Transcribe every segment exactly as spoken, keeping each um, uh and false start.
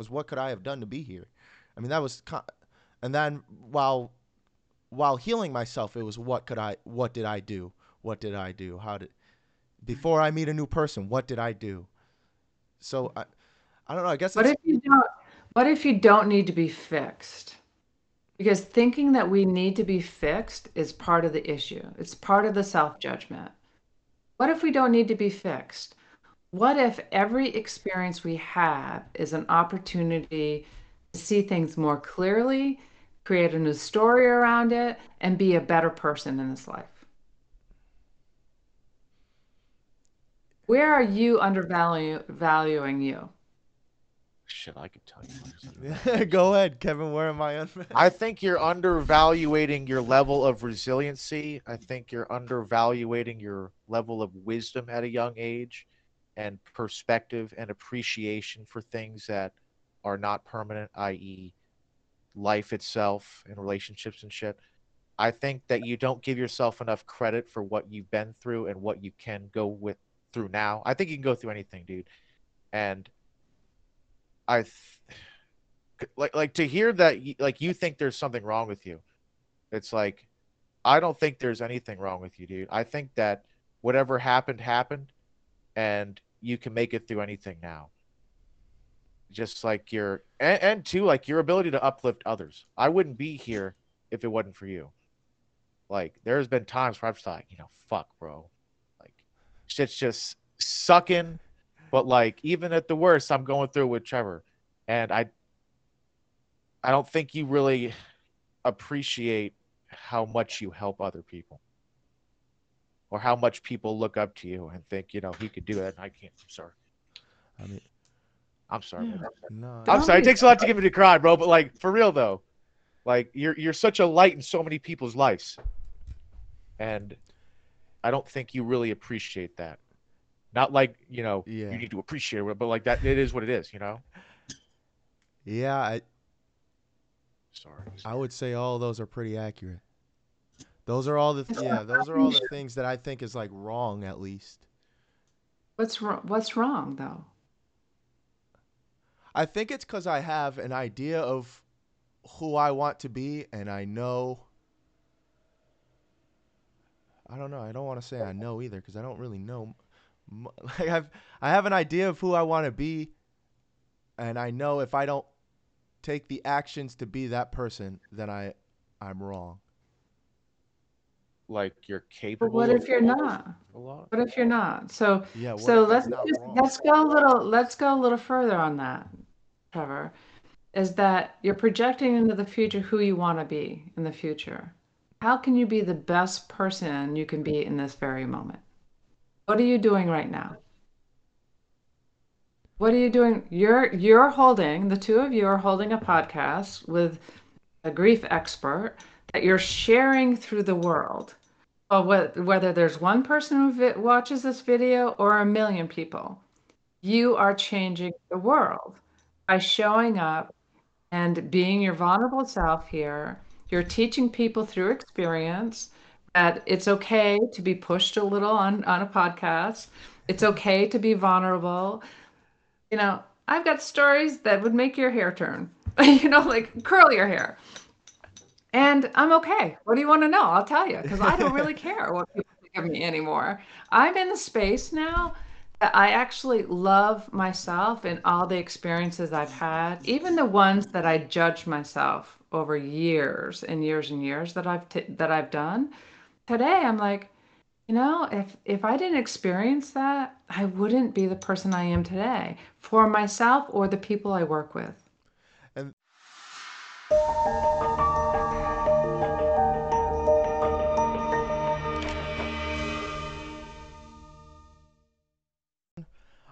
was what could I have done to be here? I mean, that was, con- and then while, while healing myself, it was what could I, what did I do? What did I do? How did, before I meet a new person, what did I do? So I, I don't know, I guess. What if you don't, what if you don't need to be fixed? Because thinking that we need to be fixed is part of the issue. It's part of the self-judgment. What if we don't need to be fixed? What if every experience we have is an opportunity to see things more clearly, create a new story around it, and be a better person in this life? Where are you undervaluing you? Shit, I could tell you. Go ahead, Kevin. Where am I? I think you're undervaluating your level of resiliency. I think you're undervaluating your level of wisdom at a young age, and perspective and appreciation for things that are not permanent, that is life itself and relationships and shit. I think that you don't give yourself enough credit for what you've been through and what you can go with through now. I think you can go through anything, dude. And I th- like like to hear that you, like you think there's something wrong with you. It's like, I don't think there's anything wrong with you, dude. I think that whatever happened happened, and you can make it through anything now. Just like your and, and two, like your ability to uplift others. I wouldn't be here if it wasn't for you. Like there's been times where I'm just like, you know, fuck, bro. Like shit's just sucking. But like, even at the worst, I'm going through with Trevor, and I, I don't think you really appreciate how much you help other people, or how much people look up to you and think, you know, he could do it, and I can't. I'm sorry. I mean, I'm sorry. Yeah, no, I'm sorry. It takes a lot to get me to cry, bro. But like, for real though, like you're you're such a light in so many people's lives, and I don't think you really appreciate that. Not like, you know, yeah. You need to appreciate it, but like that, it is what it is, you know? Yeah. I, sorry, sorry. I would say all those are pretty accurate. Those are all the, th- yeah, those are all the things that I think is like wrong, at least. What's wrong? What's wrong though? I think it's because I have an idea of who I want to be, and I know, I don't know. I don't want to say I know either, because I don't really know. Like I've, I have an idea of who I want to be, and I know if I don't take the actions to be that person, then I, I'm wrong. Like you're capable. But what if you're not? What if you're not? So, yeah, so let's just, let's go a little, let's go a little further on that, Trevor, is that you're projecting into the future who you want to be in the future. How can you be the best person you can be in this very moment? What are you doing right now? What are you doing? You're you're holding, the two of you are holding a podcast with a grief expert that you're sharing through the world. Well, wh- whether there's one person who vi- watches this video or a million people, you are changing the world by showing up and being your vulnerable self here. You're teaching people through experience that it's okay to be pushed a little on, on a podcast. It's okay to be vulnerable. You know, I've got stories that would make your hair turn, you know, like curl your hair. And I'm okay. What do you want to know? I'll tell you, because I don't really care what people think of me anymore. I'm in the space now that I actually love myself and all the experiences I've had, even the ones that I judged myself over years and years and years that I've t- that I've done. Today, I'm like, you know, if, if I didn't experience that, I wouldn't be the person I am today for myself or the people I work with. And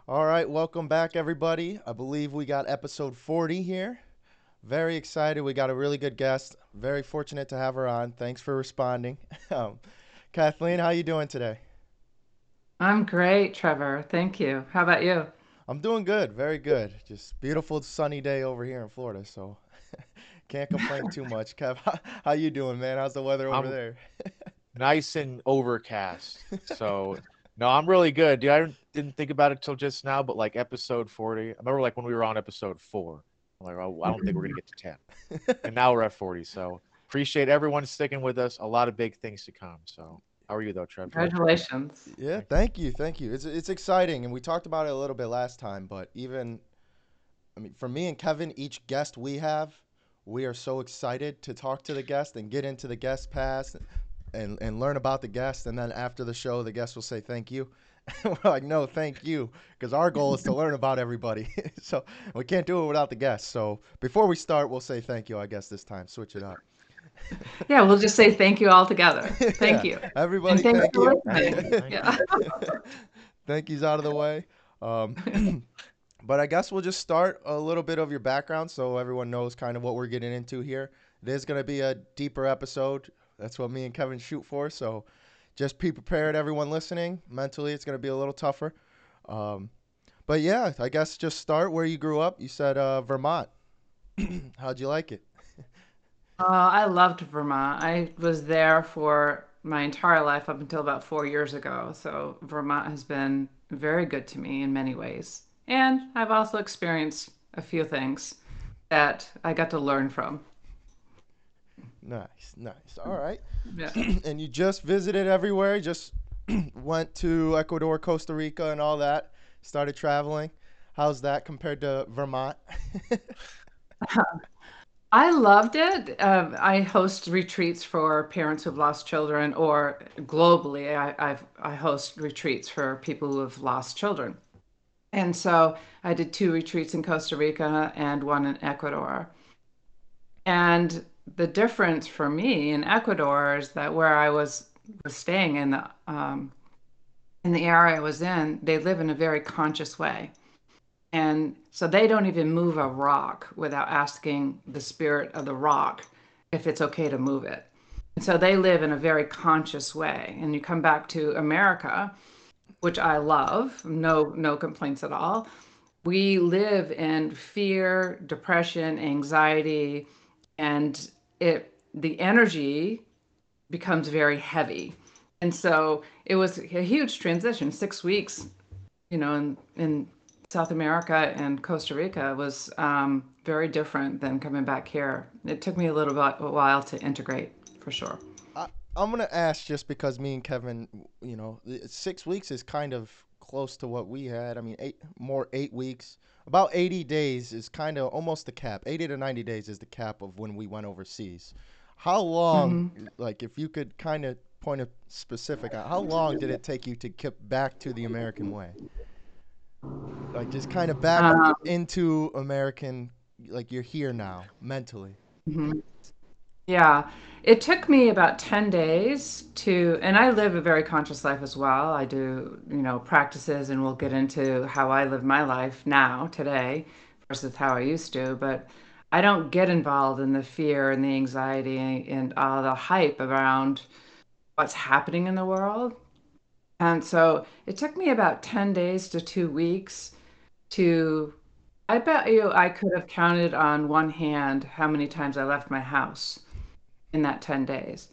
all right, welcome back, everybody. I believe we got episode forty here. Very excited. We got a really good guest. Very fortunate to have her on. Thanks for responding. Um, Kathleen, how you doing today? I'm great, Trevor. Thank you. How about you? I'm doing good. Very good. Just beautiful sunny day over here in Florida, so can't complain too much. Kev, how, how you doing, man? How's the weather over I'm there? Nice and overcast. So, no, I'm really good. Dude, I didn't think about it till just now, but like episode forty, I remember like when we were on episode four. I'm like, oh, I don't think we're going to get to ten. And now we're at forty. So appreciate everyone sticking with us. A lot of big things to come. So how are you, though, Trevor? Congratulations. Yeah, thank you. Thank you. It's, it's exciting. And we talked about it a little bit last time. But even, I mean, for me and Kevin, each guest we have, we are so excited to talk to the guest and get into the guest pass and, and learn about the guest. And then after the show, the guest will say thank you. We're like, no, thank you, because our goal is to learn about everybody. So we can't do it without the guests. So before we start, we'll say thank you, I guess, this time. Switch it up. Yeah, we'll just say thank you all together. Thank yeah. you. Everybody, and thank you. Thank, yeah. you. Thank you's out of the way. Um, but I guess we'll just start a little bit of your background so everyone knows kind of what we're getting into here. There's going to be a deeper episode. That's what me and Kevin shoot for, so... just be prepared, everyone listening. Mentally, it's going to be a little tougher. Um, but, yeah, I guess just start where you grew up. You said uh, Vermont. How'd you like it? uh, I loved Vermont. I was there for my entire life up until about four years ago. So Vermont has been very good to me in many ways. And I've also experienced a few things that I got to learn from. Nice, nice. All right. Yeah. And you just visited everywhere. You just went to Ecuador, Costa Rica, and all that. Started traveling. How's that compared to Vermont? uh, I loved it. Um, I host retreats for parents who've lost children, or globally, I I've, I host retreats for people who have lost children. And so I did two retreats in Costa Rica and one in Ecuador. And the difference for me in Ecuador is that where I was, was staying in the um, in the area I was in, they live in a very conscious way. And so they don't even move a rock without asking the spirit of the rock if it's okay to move it. And so they live in a very conscious way. And you come back to America, which I love, no, no complaints at all. We live in fear, depression, anxiety, and it the energy becomes very heavy. And so it was a huge transition. Six weeks, you know, in, in South America and Costa Rica was um, very different than coming back here. It took me a little bit a while to integrate, for sure. I, I'm gonna ask, just because me and Kevin, you know, six weeks is kind of close to what we had. I mean, eight more eight weeks. About eighty days is kind of almost the cap. eighty to ninety days is the cap of when we went overseas. How long, mm-hmm. like if you could kind of point a specific out, how long did it take you to get back to the American way? Like just kind of back uh, into American, like you're here now mentally. Mm-hmm. Yeah, it took me about ten days to, and I live a very conscious life as well. I do, you know, practices, and we'll get into how I live my life now, today, versus how I used to. But I don't get involved in the fear and the anxiety and all the hype around what's happening in the world. And so it took me about ten days to two weeks to, I bet you I could have counted on one hand how many times I left my house in that ten days.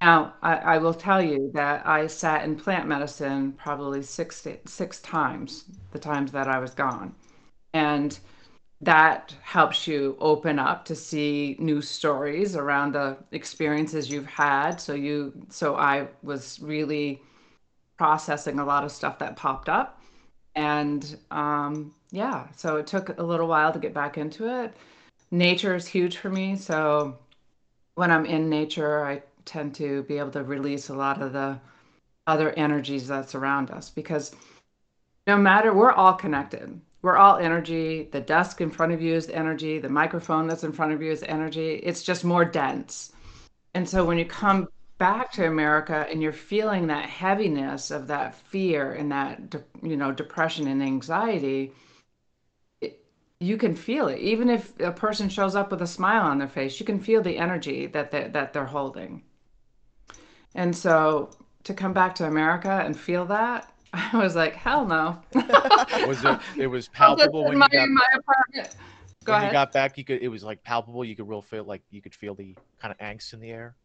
Now, I, I will tell you that I sat in plant medicine probably six, six times, the times that I was gone. And that helps you open up to see new stories around the experiences you've had. So you, so I was really processing a lot of stuff that popped up. And um, yeah, so it took a little while to get back into it. Nature is huge for me. So when I'm in nature, I tend to be able to release a lot of the other energies that surround us, because no matter, we're all connected. We're all energy. The desk in front of you is energy. The microphone that's in front of you is energy. It's just more dense. And so when you come back to America and you're feeling that heaviness of that fear and that, you know, depression and anxiety, you can feel it. Even if a person shows up with a smile on their face, you can feel the energy that they're, that they're holding. And so to come back to America and feel that, I was like, hell no. Was it, it was palpable when, my, you, got, my apartment. Go when ahead. you got back, you could, it was like palpable. You could real feel like you could feel the kind of angst in the air.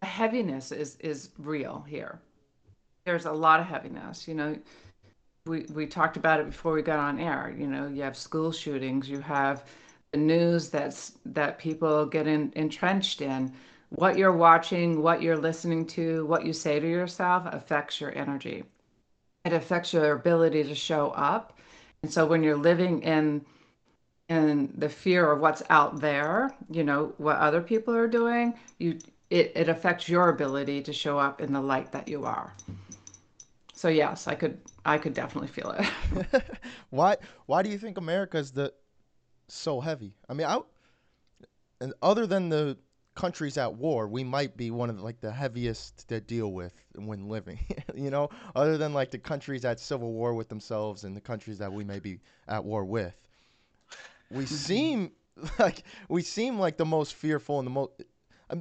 The heaviness is, is real here. There's a lot of heaviness, you know. We we talked about it before we got on air. You know, you have school shootings, you have the news that's that people get in, entrenched in. What you're watching, what you're listening to, what you say to yourself affects your energy. It affects your ability to show up. And so when you're living in in the fear of what's out there, you know, what other people are doing, you it, it affects your ability to show up in the light that you are. So yes, I could I could definitely feel it. Why why do you think America is the so heavy? I mean, I and other than the countries at war, we might be one of like the heaviest to deal with when living, you know, other than like the countries at civil war with themselves and the countries that we may be at war with. We seem like we seem like the most fearful and the most,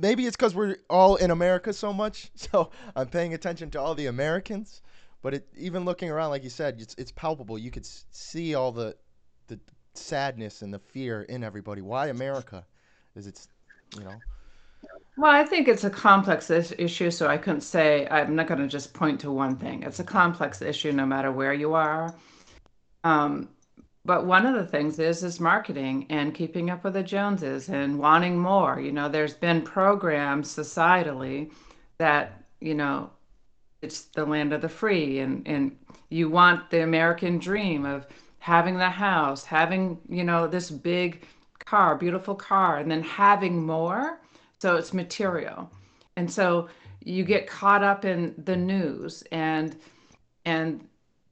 maybe it's because we're all in America so much. So I'm paying attention to all the Americans, but it, even looking around, like you said, it's, it's palpable. You could see all the, the sadness and the fear in everybody. Why America? Is it's, you know, well, I think it's a complex issue, so I couldn't say, I'm not going to just point to one thing. It's a complex issue no matter where you are. Um, but one of the things is, is marketing and keeping up with the Joneses and wanting more. You know, there's been programs societally that, you know, it's the land of the free and, and you want the American dream of having the house, having, you know, this big car, beautiful car, and then having more. So it's material. And so you get caught up in the news and, and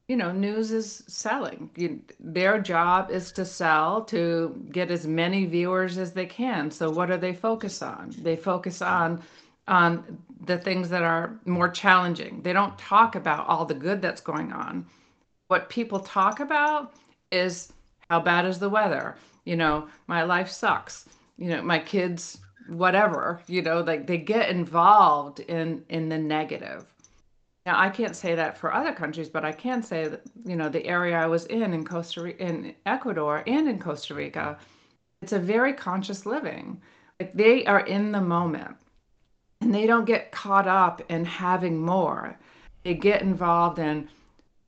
you know, news is selling. You, their job is to sell, to get as many viewers as they can. So what do they focus on? They focus on, on the things that are more challenging. They don't talk about all the good that's going on. What people talk about is how bad is the weather? You know, my life sucks. You know, my kids... whatever, you know, like they get involved in, in the negative. Now, I can't say that for other countries, but I can say that, you know, the area I was in, in Costa Rica, in Ecuador and in Costa Rica, it's a very conscious living. Like they are in the moment and they don't get caught up in having more. They get involved in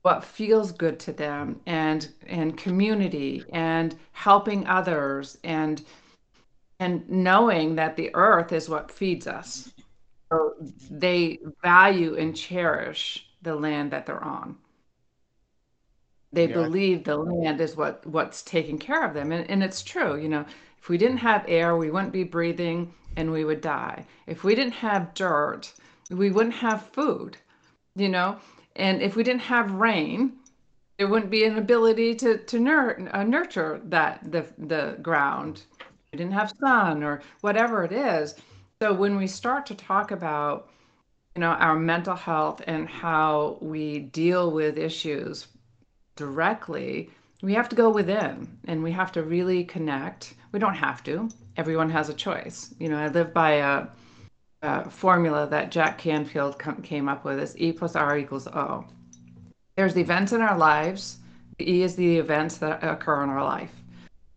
what feels good to them and, and community and helping others and, and knowing that the earth is what feeds us. So they value and cherish the land that they're on. They yeah. believe the land is what, what's taking care of them. And, and it's true, you know, if we didn't have air, we wouldn't be breathing and we would die. If we didn't have dirt, we wouldn't have food, you know? And if we didn't have rain, there wouldn't be an ability to, to nur- uh, nurture that the the ground. We didn't have sun or whatever it is. So when we start to talk about, you know, our mental health and how we deal with issues directly, we have to go within and we have to really connect. We don't have to. Everyone has a choice. You know, I live by a, a formula that Jack Canfield com- came up with. It's E plus R equals O. There's the events in our lives. The E is the events that occur in our life.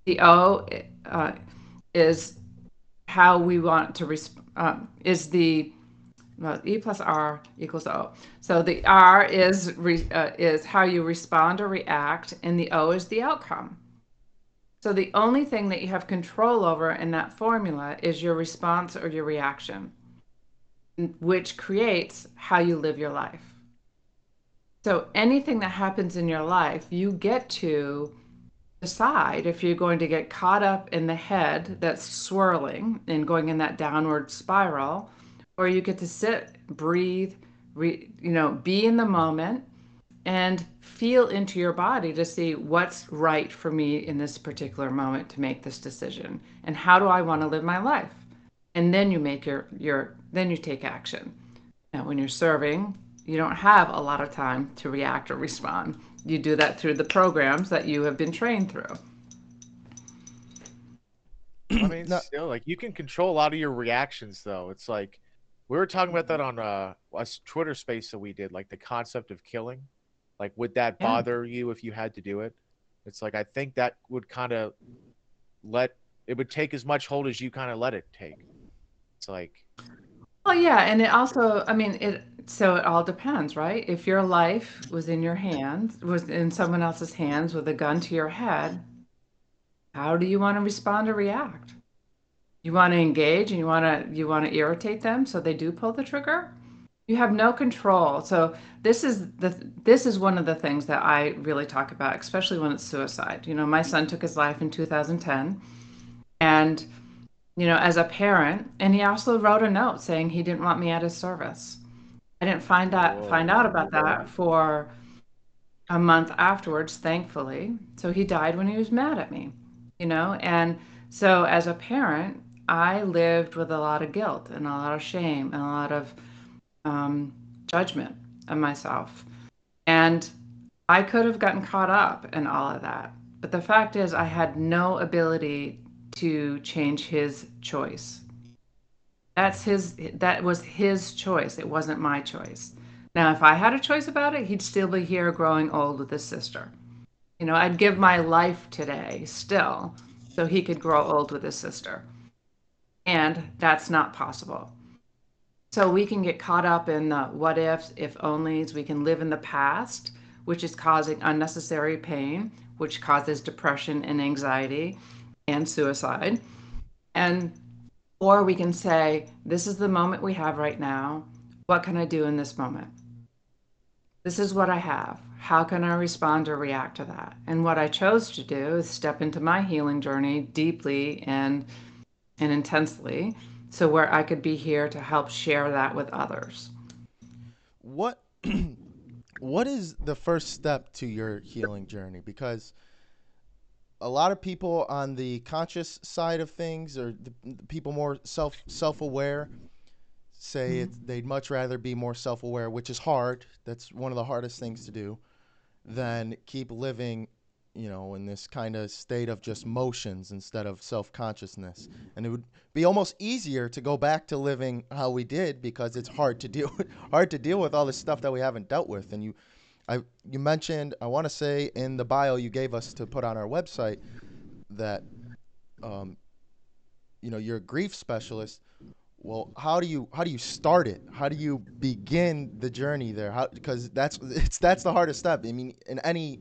The O uh, is how we want to resp- um, is the well, E plus R equals O. So the R is re- uh, is how you respond or react, and the O is the outcome. So the only thing that you have control over in that formula is your response or your reaction, which creates how you live your life. So anything that happens in your life, you get to decide if you're going to get caught up in the head that's swirling and going in that downward spiral, or you get to sit, breathe, re, you know, be in the moment and feel into your body to see what's right for me in this particular moment to make this decision and how do I want to live my life. And then you make your, your, then you take action. Now, when you're serving, you don't have a lot of time to react or respond. You do that through the programs that you have been trained through. I mean, no. Still, like, you can control a lot of your reactions, though. It's like we were talking about that on a, a Twitter space that we did, like the concept of killing. Like, would that bother yeah. you if you had to do it? It's like I think that would kind of let it would take as much hold as you kind of let it take. It's like, well, yeah, and it also, I mean, it. So it all depends, right? If your life was in your hands, was in someone else's hands with a gun to your head, how do you want to respond or react? You want to engage and you want to you want to irritate them so they do pull the trigger? You have no control. So this is the this is one of the things that I really talk about, especially when it's suicide. You know, my son took his life in two thousand ten, and you know, as a parent, and he also wrote a note saying he didn't want me at his service. I didn't find out Whoa. find out about that for a month afterwards, thankfully. So he died when he was mad at me, you know, and so as a parent, I lived with a lot of guilt and a lot of shame and a lot of Um, judgment of myself. And I could have gotten caught up in all of that. But the fact is I had no ability to change his choice. That's his, that was his choice. It wasn't my choice. Now, if I had a choice about it, he'd still be here growing old with his sister. You know, I'd give my life today still so he could grow old with his sister. And that's not possible. So we can get caught up in the what ifs, if onlys. We can live in the past, which is causing unnecessary pain, which causes depression and anxiety and suicide. And or we can say, this is the moment we have right now. What can I do in this moment? This is what I have. How can I respond or react to that? And what I chose to do is step into my healing journey deeply and and intensely. So where I could be here to help share that with others. What, what is the first step to your healing journey? Because a lot of people on the conscious side of things, or the, the people more self self-aware, say mm-hmm. it, they'd much rather be more self-aware, which is hard. That's one of the hardest things to do, than keep living, you know, in this kind of state of just motions instead of self-consciousness. And it would be almost easier to go back to living how we did, because it's hard to deal with, hard to deal with all this stuff that we haven't dealt with. And you, I, you mentioned, I want to say in the bio you gave us to put on our website that, um, you know, you're a grief specialist. Well, how do you, how do you start it? How do you begin the journey there? How, because that's, it's, that's the hardest step. I mean, in any,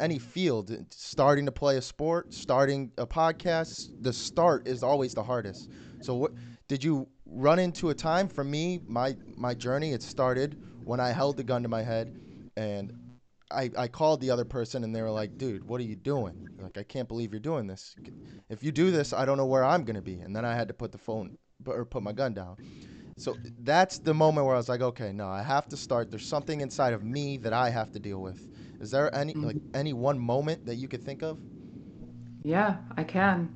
any field, starting to play a sport, starting a podcast, the start is always the hardest. So what did you run into a time? For me, my my journey, it started when I held the gun to my head, and I, I called the other person, and they were like, dude, what are you doing? Like, I can't believe you're doing this. If you do this, I don't know where I'm going to be. And then I had to put the phone or put my gun down. So that's the moment where I was like, okay, no, I have to start. There's something inside of me that I have to deal with. Is there any like any one moment that you could think of? Yeah, I can.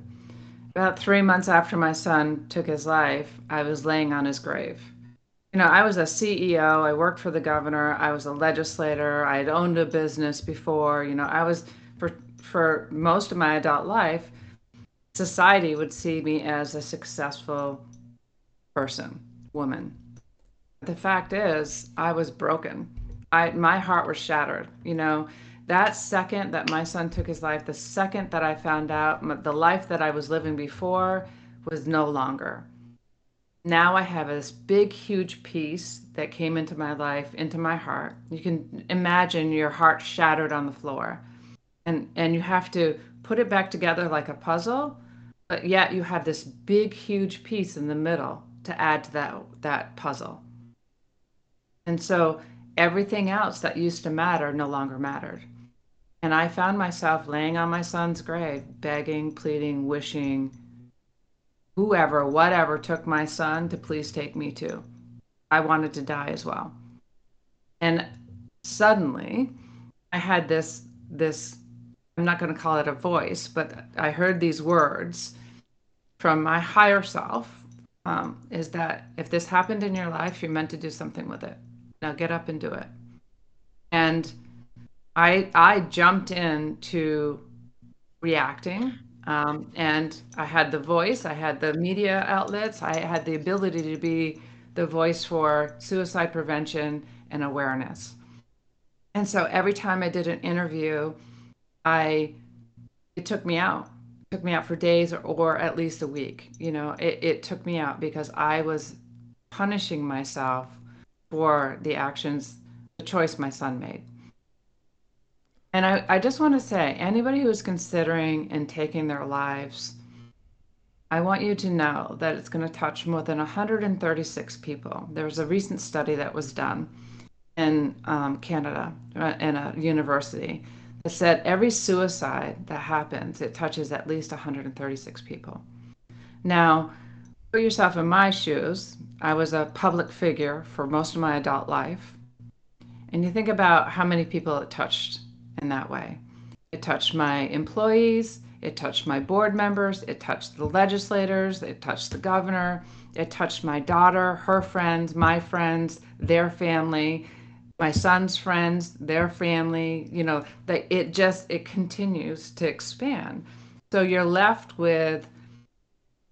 About three months after my son took his life, I was laying on his grave. You know, I was a C E O. I worked for the governor. I was a legislator. I had owned a business before. You know, I was for for most of my adult life, society would see me as a successful person, woman. The fact is, I was broken. I, my heart was shattered. You know, that second that my son took his life, the second that I found out the life that I was living before was no longer. Now I have this big, huge piece that came into my life, into my heart. You can imagine your heart shattered on the floor, and, and you have to put it back together like a puzzle, but yet you have this big, huge piece in the middle to add to that, that puzzle. And so everything else that used to matter no longer mattered. And I found myself laying on my son's grave, begging, pleading, wishing whoever, whatever took my son to please take me too. I wanted to die as well. And suddenly I had this, this, I'm not going to call it a voice, but I heard these words from my higher self, um, is that if this happened in your life, you're meant to do something with it. Now get up and do it. And I I jumped into reacting, um, and I had the voice, I had the media outlets, I had the ability to be the voice for suicide prevention and awareness. And so every time I did an interview, I it took me out. It took me out for days or, or at least a week. You know, it, it took me out because I was punishing myself for the actions, the choice my son made. And I, I just want to say, anybody who is considering and taking their lives, I want you to know that it's going to touch more than one hundred thirty-six people. There was a recent study that was done in um, Canada, in a university, that said every suicide that happens, it touches at least one hundred thirty-six people. Now, put yourself in my shoes. I was a public figure for most of my adult life. And you think about how many people it touched in that way. It touched my employees, it touched my board members, it touched the legislators, it touched the governor, it touched my daughter, her friends, my friends, their family, my son's friends, their family, you know, that it just, it continues to expand. So you're left with,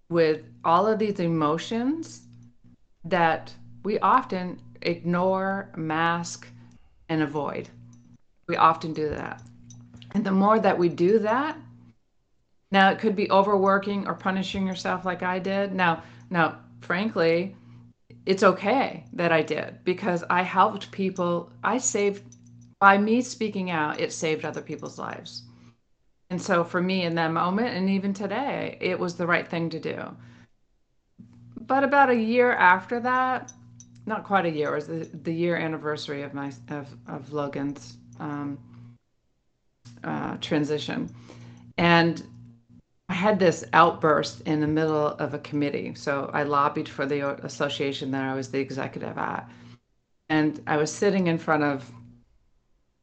with all of these emotions that we often ignore, mask, and avoid. We often do that. And the more that we do that, now it could be overworking or punishing yourself like I did. Now, now, frankly, it's okay that I did, because I helped people. I saved, by me speaking out, it saved other people's lives. And so for me in that moment, and even today, it was the right thing to do. But about a year after that, not quite a year, it was the, the year anniversary of my of, of Logan's um, uh, transition. And I had this outburst in the middle of a committee. So I lobbied for the association that I was the executive at. And I was sitting in front of,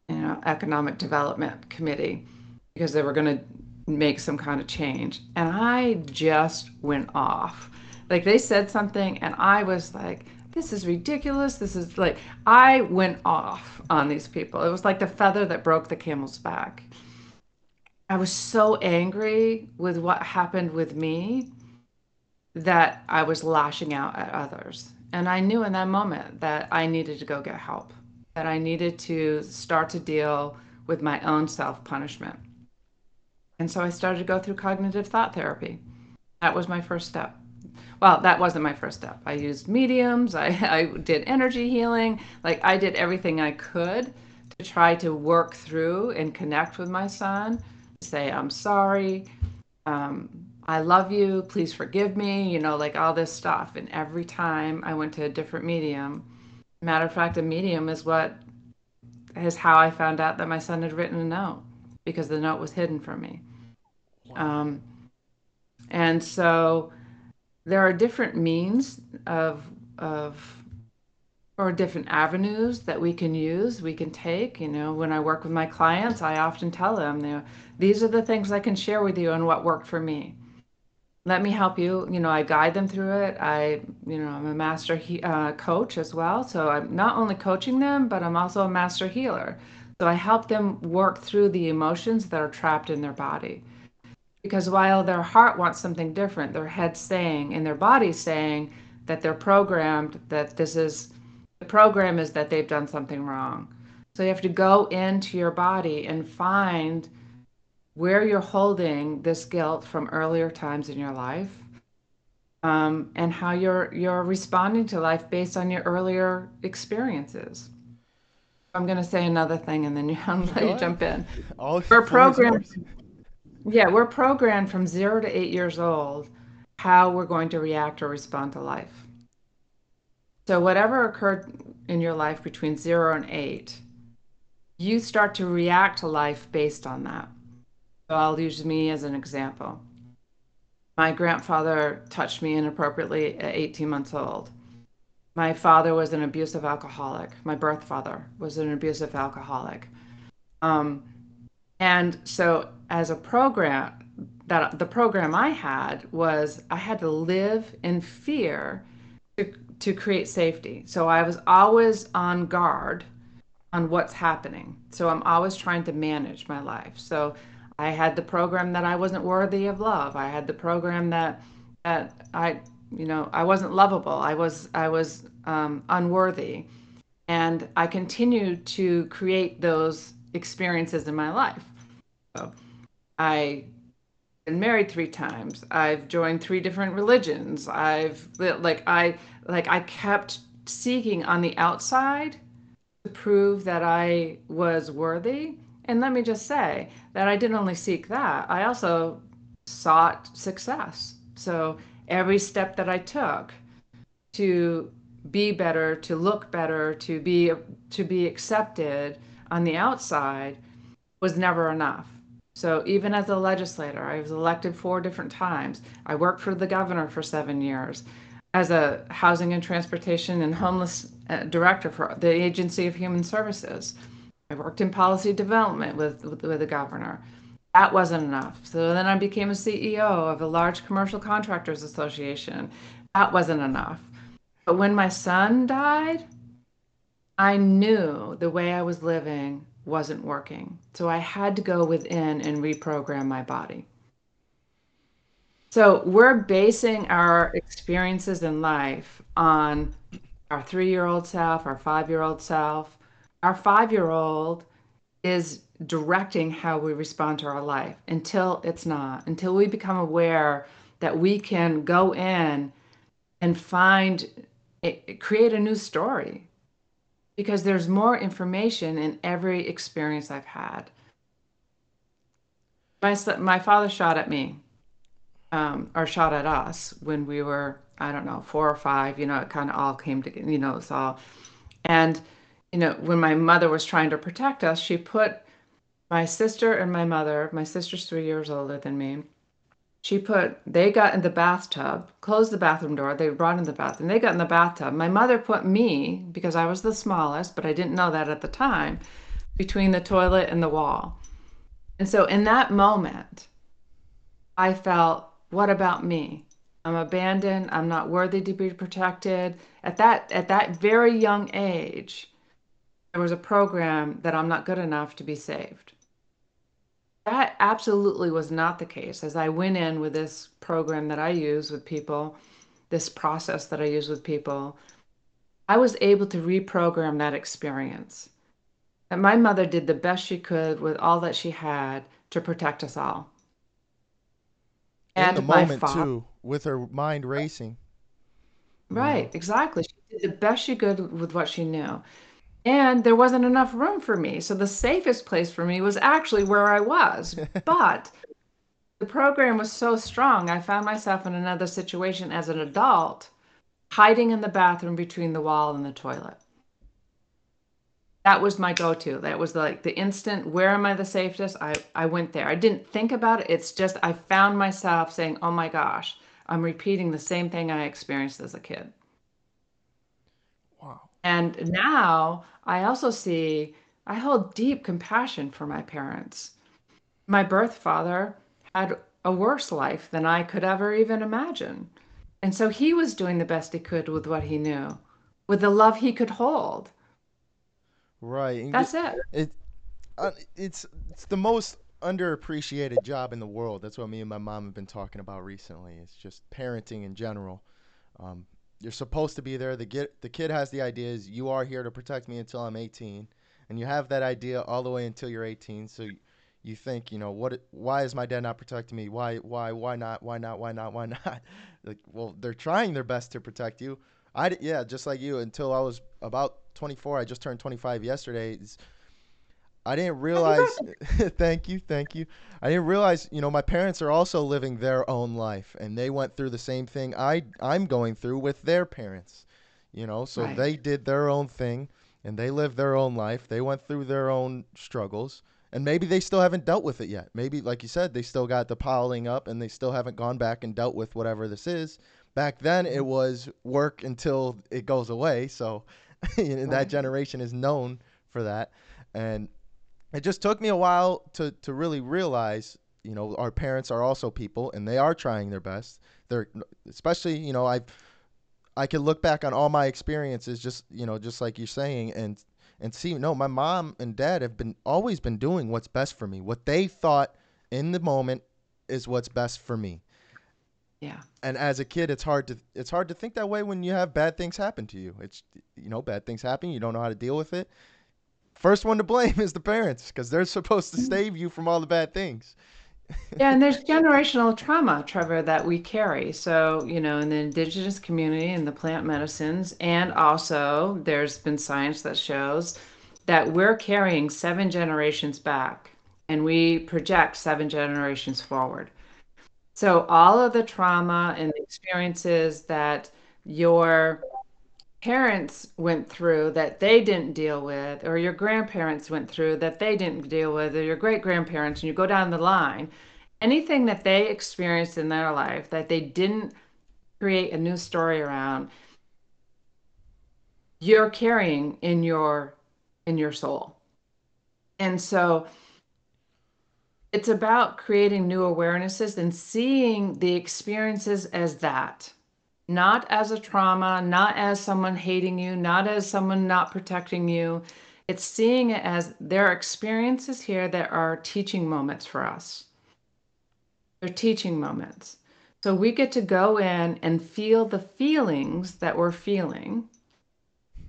you know, economic development committee, because they were going to make some kind of change. And I just went off. Like, they said something and I was like, this is ridiculous. This is like, I went off on these people. It was like the feather that broke the camel's back. I was so angry with what happened with me that I was lashing out at others. And I knew in that moment that I needed to go get help, that I needed to start to deal with my own self-punishment. And so I started to go through cognitive thought therapy. That was my first step. Well, that wasn't my first step. I used mediums, I, I did energy healing, like I did everything I could to try to work through and connect with my son. Say, I'm sorry, um, I love you, please forgive me, you know, like all this stuff. And every time I went to a different medium, matter of fact, a medium is what is how I found out that my son had written a note, because the note was hidden from me. Um, and so there are different means of, of or different avenues that we can use, we can take. You know, when I work with my clients, I often tell them, you know, these are the things I can share with you and what worked for me. Let me help you. You know, I guide them through it. I, you know, I'm a master he- uh, coach as well. So I'm not only coaching them, but I'm also a master healer. So I help them work through the emotions that are trapped in their body. Because while their heart wants something different, their head's saying and their body's saying that they're programmed, that this is, the program is that they've done something wrong. So you have to go into your body and find where you're holding this guilt from earlier times in your life, um, and how you're you're responding to life based on your earlier experiences. I'm going to say another thing and then you, I'll let you jump in. All we're programmed. Yeah, we're programmed from zero to eight years old how we're going to react or respond to life. So whatever occurred in your life between zero and eight, you start to react to life based on that. So I'll use me as an example. My grandfather touched me inappropriately at eighteen months old. My father was an abusive alcoholic. My birth father was an abusive alcoholic. Um, and so as a program, that the program I had was I had to live in fear to to create safety. So I was always on guard on what's happening. So I'm always trying to manage my life. So I had the program that I wasn't worthy of love. I had the program that, that I, you know, I wasn't lovable. I was, I was um, unworthy. And I continued to create those experiences in my life. So I been married three times. I've joined three different religions. I've like I like I kept seeking on the outside to prove that I was worthy And let me just say that I didn't only seek that, I also sought success. So every step that I took to be better, to look better, to be to be accepted on the outside was never enough. So even as a legislator, I was elected four different times. I worked for the governor for seven years as a housing and transportation and homeless director for the Agency of Human Services. I worked in policy development with, with, with the governor. That wasn't enough. So then I became a C E O of a large commercial contractors association. That wasn't enough. But when my son died, I knew the way I was living wasn't working. So I had to go within and reprogram my body. So we're basing our experiences in life on our three-year-old self, our five-year-old self. Our five-year-old is directing how we respond to our life until it's not, until we become aware that we can go in and find, create a new story. Because there's more information in every experience I've had. My my father shot at me, um, or shot at us when we were, I don't know, four or five. You know, it kind of all came together. You know, it's all, and you know, when my mother was trying to protect us, she put my sister and my mother. My sister's three years older than me. She put, they got in the bathtub, closed the bathroom door, they brought in the bathroom, they got in the bathtub. My mother put me, because I was the smallest, but I didn't know that at the time, between the toilet and the wall. And so in that moment, I felt, what about me? I'm abandoned, I'm not worthy to be protected. At that, at that very young age, there was a program that I'm not good enough to be saved. That absolutely was not the case as I went in with this program that I use with people, this process that I use with people. I was able to reprogram that experience. And my mother did the best she could with all that she had to protect us all. And in the moment too, with her mind racing. Right, exactly. She did the best she could with what she knew. And there wasn't enough room for me. So the safest place for me was actually where I was. But the program was so strong, I found myself in another situation as an adult, hiding in the bathroom between the wall and the toilet. That was my go-to. That was like the instant, where am I the safest? I, I went there. I didn't think about it. It's just I found myself saying, oh my gosh, I'm repeating the same thing I experienced as a kid. And now I also see, I hold deep compassion for my parents. My birth father had a worse life than I could ever even imagine. And so he was doing the best he could with what he knew, with the love he could hold. Right. And that's it. it. Uh, it's it's the most underappreciated job in the world. That's what me and my mom have been talking about recently. It's just parenting in general. Um You're supposed to be there. The, get, the kid has the ideas. You are here to protect me until I'm eighteen. And you have that idea all the way until you're eighteen. So you, you think, you know, what? Why is my dad not protecting me? Why, why, why not? Why not? Why not? Why not? Like, well, they're trying their best to protect you. I, yeah, just like you, until I was about twenty-four. I just turned twenty-five yesterday. It's, I didn't realize. Thank you. Thank you. I didn't realize, you know, my parents are also living their own life and they went through the same thing I, I'm going through with their parents, you know, so right. They did their own thing and they lived their own life. They went through their own struggles and maybe they still haven't dealt with it yet. Maybe, like you said, they still got the piling up and they still haven't gone back and dealt with whatever this is. Back then it was work until it goes away. So right. That generation is known for that. And it just took me a while to, to really realize, you know, our parents are also people and they are trying their best. They're especially, you know, I I can look back on all my experiences just, you know, just like you're saying and and see, no, my mom and dad have been always been doing what's best for me. What they thought in the moment is what's best for me. Yeah. And as a kid, it's hard to it's hard to think that way when you have bad things happen to you. It's, you know, bad things happen. You don't know how to deal with it. First one to blame is the parents because they're supposed to save you from all the bad things. Yeah, and there's generational trauma, Trevor, that we carry. So, you know, in the indigenous community and the plant medicines, and also there's been science that shows that we're carrying seven generations back and we project seven generations forward. So all of the trauma and the experiences that your parents went through that they didn't deal with, or your grandparents went through that they didn't deal with, or your great-grandparents, and you go down the line, anything that they experienced in their life that they didn't create a new story around, you're carrying in your in your soul. And so it's about creating new awarenesses and seeing the experiences as that, not as a trauma, not as someone hating you, not as someone not protecting you. It's seeing it as there are experiences here that are teaching moments for us. They're teaching moments. So we get to go in and feel the feelings that we're feeling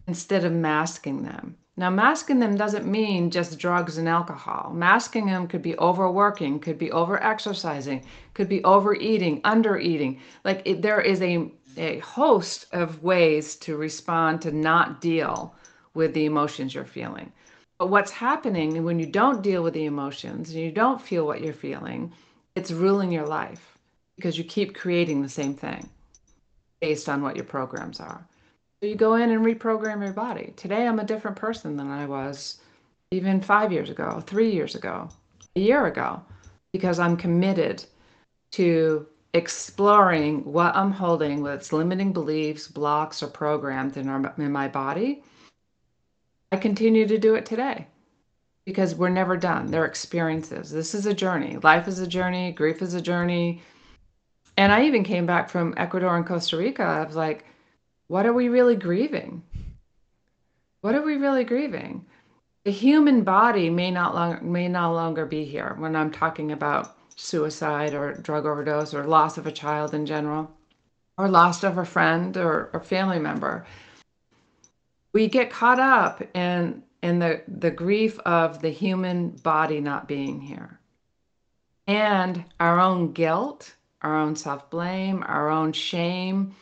instead of masking them. Now, masking them doesn't mean just drugs and alcohol. Masking them could be overworking, could be over-exercising, could be overeating, under-eating. Like it, there is a, a host of ways to respond to not deal with the emotions you're feeling. But what's happening when you don't deal with the emotions and you don't feel what you're feeling, it's ruling your life because you keep creating the same thing based on what your programs are. So you go in and reprogram your body. Today, I'm a different person than I was even five years ago, three years ago, a year ago, because I'm committed to exploring what I'm holding, whether it's limiting beliefs, blocks, or programs in, our, in my body. I continue to do it today because we're never done. They're experiences. This is a journey. Life is a journey. Grief is a journey. And I even came back from Ecuador and Costa Rica. I was like, what are we really grieving? What are we really grieving? The human body may not long, may no longer be here when I'm talking about suicide or drug overdose or loss of a child in general, or loss of a friend or a family member. We get caught up in, in the, the grief of the human body not being here, and our own guilt, our own self-blame, our own shame,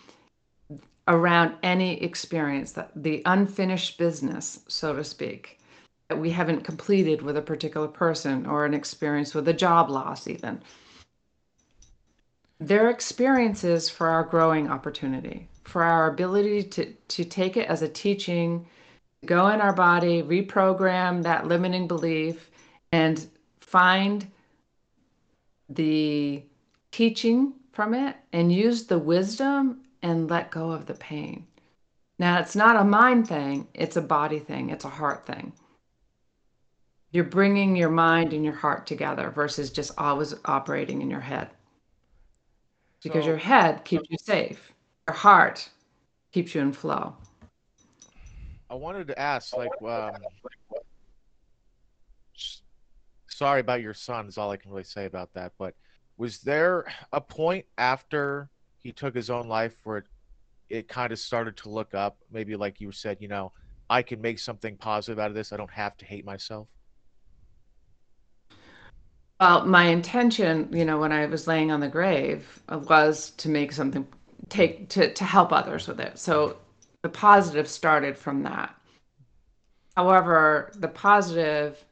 around any experience, that the unfinished business, so to speak, that we haven't completed with a particular person or an experience with a job loss even. They're experiences for our growing opportunity, for our ability to, to take it as a teaching, go in our body, reprogram that limiting belief, and find the teaching from it and use the wisdom and let go of the pain. Now, it's not a mind thing, it's a body thing, it's a heart thing. You're bringing your mind and your heart together versus just always operating in your head. Because so, your head keeps you safe, your heart keeps you in flow. I wanted to ask, like, um, sorry about your son is all I can really say about that, but was there a point after he took his own life where it, it kind of started to look up, maybe like you said, you know, I can make something positive out of this. I don't have to hate myself. Well, my intention, you know, when I was laying on the grave was to make something, take to, to help others with it. So the positive started from that. However, the positive,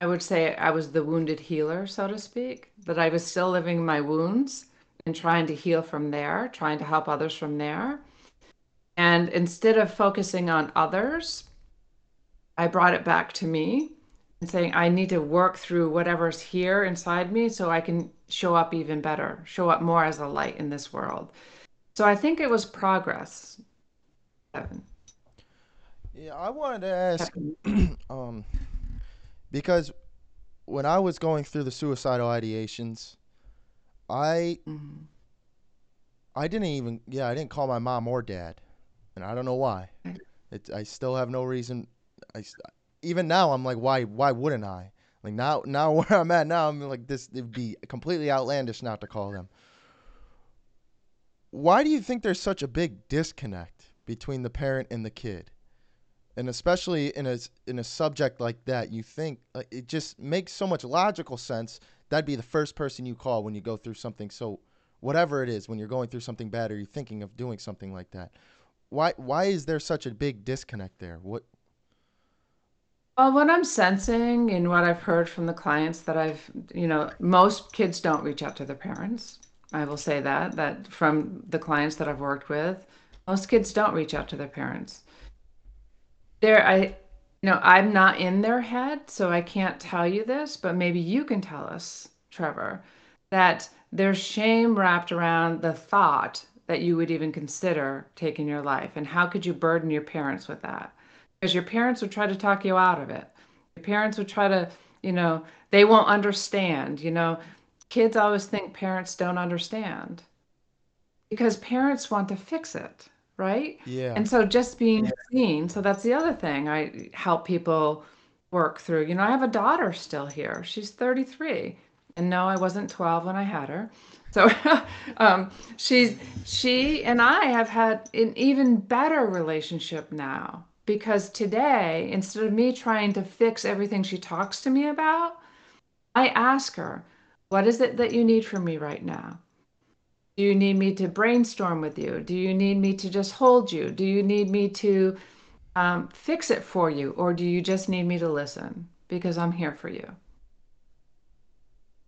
I would say I was the wounded healer, so to speak, that I was still living my wounds and trying to heal from there, trying to help others from there. And instead of focusing on others, I brought it back to me and saying, I need to work through whatever's here inside me so I can show up even better, show up more as a light in this world. So I think it was progress. Kevin. Yeah, I wanted to ask, um, because when I was going through the suicidal ideations, I, mm-hmm. I didn't even, yeah, I didn't call my mom or dad, and I don't know why. It, I still have no reason. I, even now, I'm like, why, why wouldn't I? Like now, now where I'm at now, I'm like, this, it'd be completely outlandish not to call them. Why do you think there's such a big disconnect between the parent and the kid? And especially in a, in a subject like that, you think like, it just makes so much logical sense. That'd be the first person you call when you go through something. So whatever it is, when you're going through something bad or you're thinking of doing something like that, why, why is there such a big disconnect there? What? Well, what I'm sensing and what I've heard from the clients that I've, you know, most kids don't reach out to their parents. I will say that, that from the clients that I've worked with, most kids don't reach out to their parents. There, I, you know, I'm not in their head, so I can't tell you this, but maybe you can tell us, Trevor, that there's shame wrapped around the thought that you would even consider taking your life. And how could you burden your parents with that? Because your parents would try to talk you out of it. Your parents would try to, you know, they won't understand. You know, kids always think parents don't understand because parents want to fix it, right? Yeah. And so just being yeah. seen. So that's the other thing I help people work through. You know, I have a daughter still here. She's thirty-three. And no, I wasn't twelve when I had her. So um, she's she and I have had an even better relationship now. Because today, instead of me trying to fix everything she talks to me about, I ask her, what is it that you need from me right now? Do you need me to brainstorm with you? Do you need me to just hold you? Do you need me to um, fix it for you? Or do you just need me to listen? Because I'm here for you.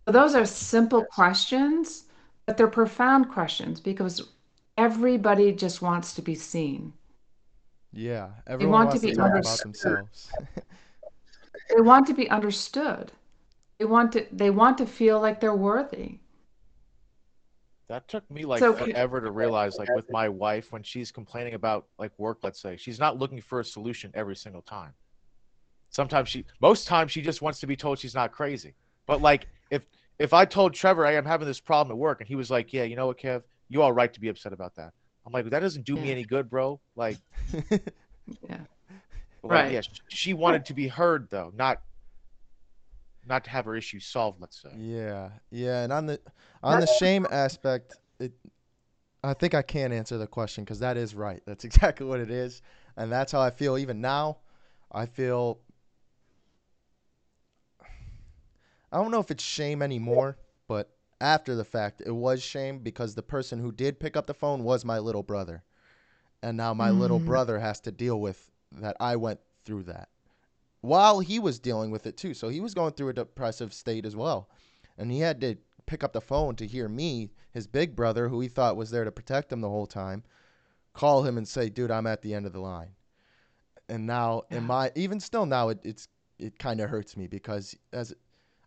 So those are simple questions, but they're profound questions because everybody just wants to be seen. Yeah, everyone want wants to, be to talk understood. About themselves. They want to be understood. They want to. They want to feel like they're worthy. That took me like so, forever to realize. Like with my wife, when she's complaining about like work, let's say, she's not looking for a solution every single time. Sometimes she, most times she just wants to be told she's not crazy. But like if if I told Trevor, hey, I'm having this problem at work, and he was like, yeah, you know what, Kev, you all right to be upset about that. I'm like, that doesn't do yeah. me any good, bro. Like, yeah, like, right. Yeah, she wanted to be heard though, not, not to have her issue solved. Let's say. Yeah, yeah, and on the on the shame aspect, it, I think I can answer the question because that is right. That's exactly what it is, and that's how I feel even now. I feel. I don't know if it's shame anymore, but. After the fact, it was shame because the person who did pick up the phone was my little brother. And now my mm. little brother has to deal with that. I went through that while he was dealing with it, too. So he was going through a depressive state as well. And he had to pick up the phone to hear me, his big brother, who he thought was there to protect him the whole time, call him and say, dude, I'm at the end of the line. And now in my even still now, it, it's it kind of hurts me because as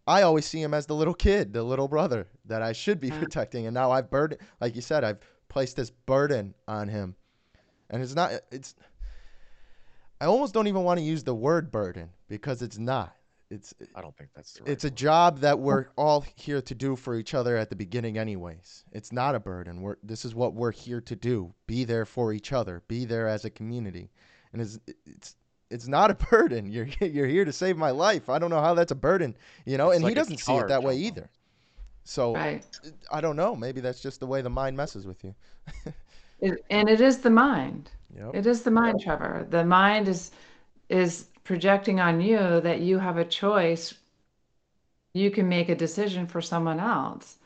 I always see him as the little kid, the little brother that I should be protecting. And now I've burden, like you said, I've placed this burden on him and it's not, it's, I almost don't even want to use the word burden because it's not, it's, I don't think that's the right it's word. A job that we're all here to do for each other at the beginning anyways. It's not a burden. We're, this is what we're here to do. Be there for each other, be there as a community. And it's, it's, It's not a burden. You're you're here to save my life. I don't know how that's a burden, you know, it's and like he doesn't see it that way either. So right. I don't know. Maybe that's just the way the mind messes with you. it, and it is the mind. Yep. It is the mind, yep. Trevor. The mind is is projecting on you that you have a choice. You can make a decision for someone else.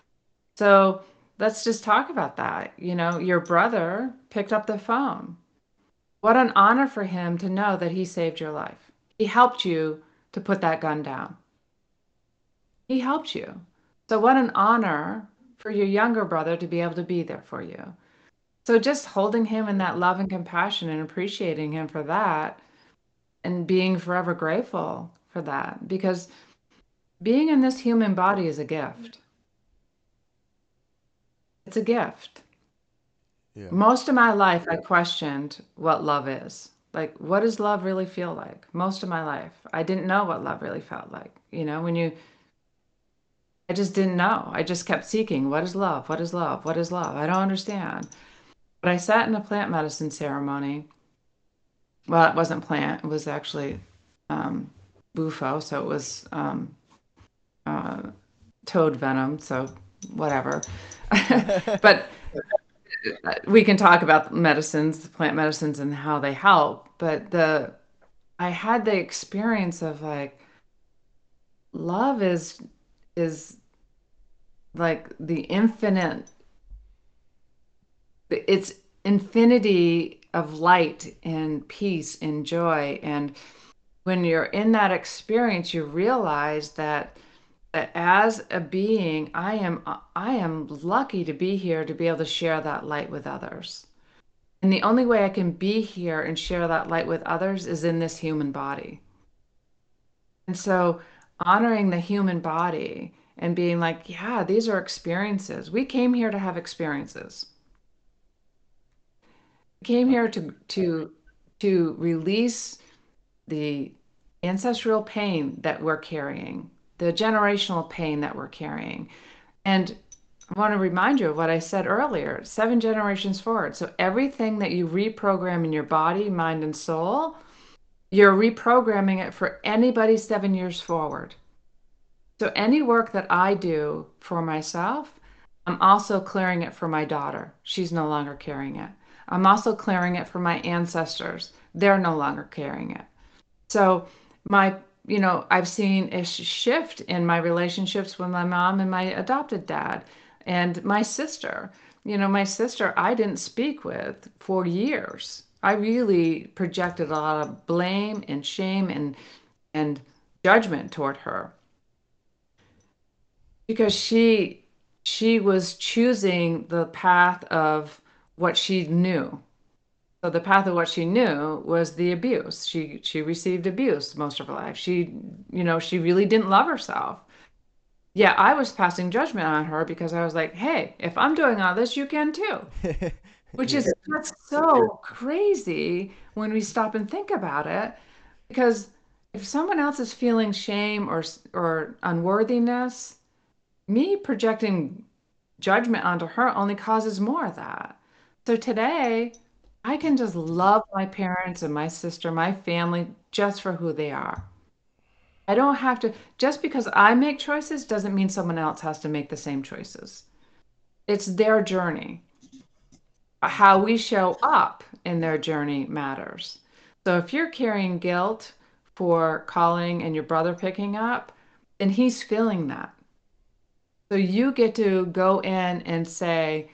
So let's just talk about that. You know, your brother picked up the phone. What an honor for him to know that he saved your life. He helped you to put that gun down. He helped you. So what an honor for your younger brother to be able to be there for you. So just holding him in that love and compassion and appreciating him for that and being forever grateful for that because being in this human body is a gift. It's a gift. Yeah. Most of my life, I questioned what love is. Like, what does love really feel like? Most of my life, I didn't know what love really felt like. You know, when you, I just didn't know. I just kept seeking, what is love? What is love? What is love? I don't understand. But I sat in a plant medicine ceremony. Well, it wasn't plant. It was actually um, Bufo. So it was um, uh, toad venom. So whatever. But... we can talk about medicines, plant medicines and how they help, but the, I had the experience of like, love is, is like the infinite, it's infinity of light and peace and joy and when you're in that experience, you realize that as a being, I am I am lucky to be here to be able to share that light with others. And the only way I can be here and share that light with others is in this human body. And so honoring the human body and being like, yeah, these are experiences. We came here to have experiences. We came here to to to release the ancestral pain that we're carrying, the generational pain that we're carrying. And I want to remind you of what I said earlier, seven generations forward. So everything that you reprogram in your body, mind, and soul, you're reprogramming it for anybody seven years forward. So any work that I do for myself, I'm also clearing it for my daughter. She's no longer carrying it. I'm also clearing it for my ancestors. They're no longer carrying it. So my, you know, I've seen a shift in my relationships with my mom and my adopted dad. And my sister, you know, my sister, I didn't speak with for years. I really projected a lot of blame and shame and and judgment toward her, because she she was choosing the path of what she knew. So the path of what she knew was the abuse. She she received abuse most of her life. She, you know, she really didn't love herself. Yeah, I was passing judgment on her because I was like, hey, if I'm doing all this, you can too. Which is that's so crazy when we stop and think about it. Because if someone else is feeling shame or or unworthiness, me projecting judgment onto her only causes more of that. So today, I can just love my parents and my sister, my family, just for who they are. I don't have to, just because I make choices doesn't mean someone else has to make the same choices. It's their journey. How we show up in their journey matters. So if you're carrying guilt for calling and your brother picking up, then he's feeling that. So you get to go in and say,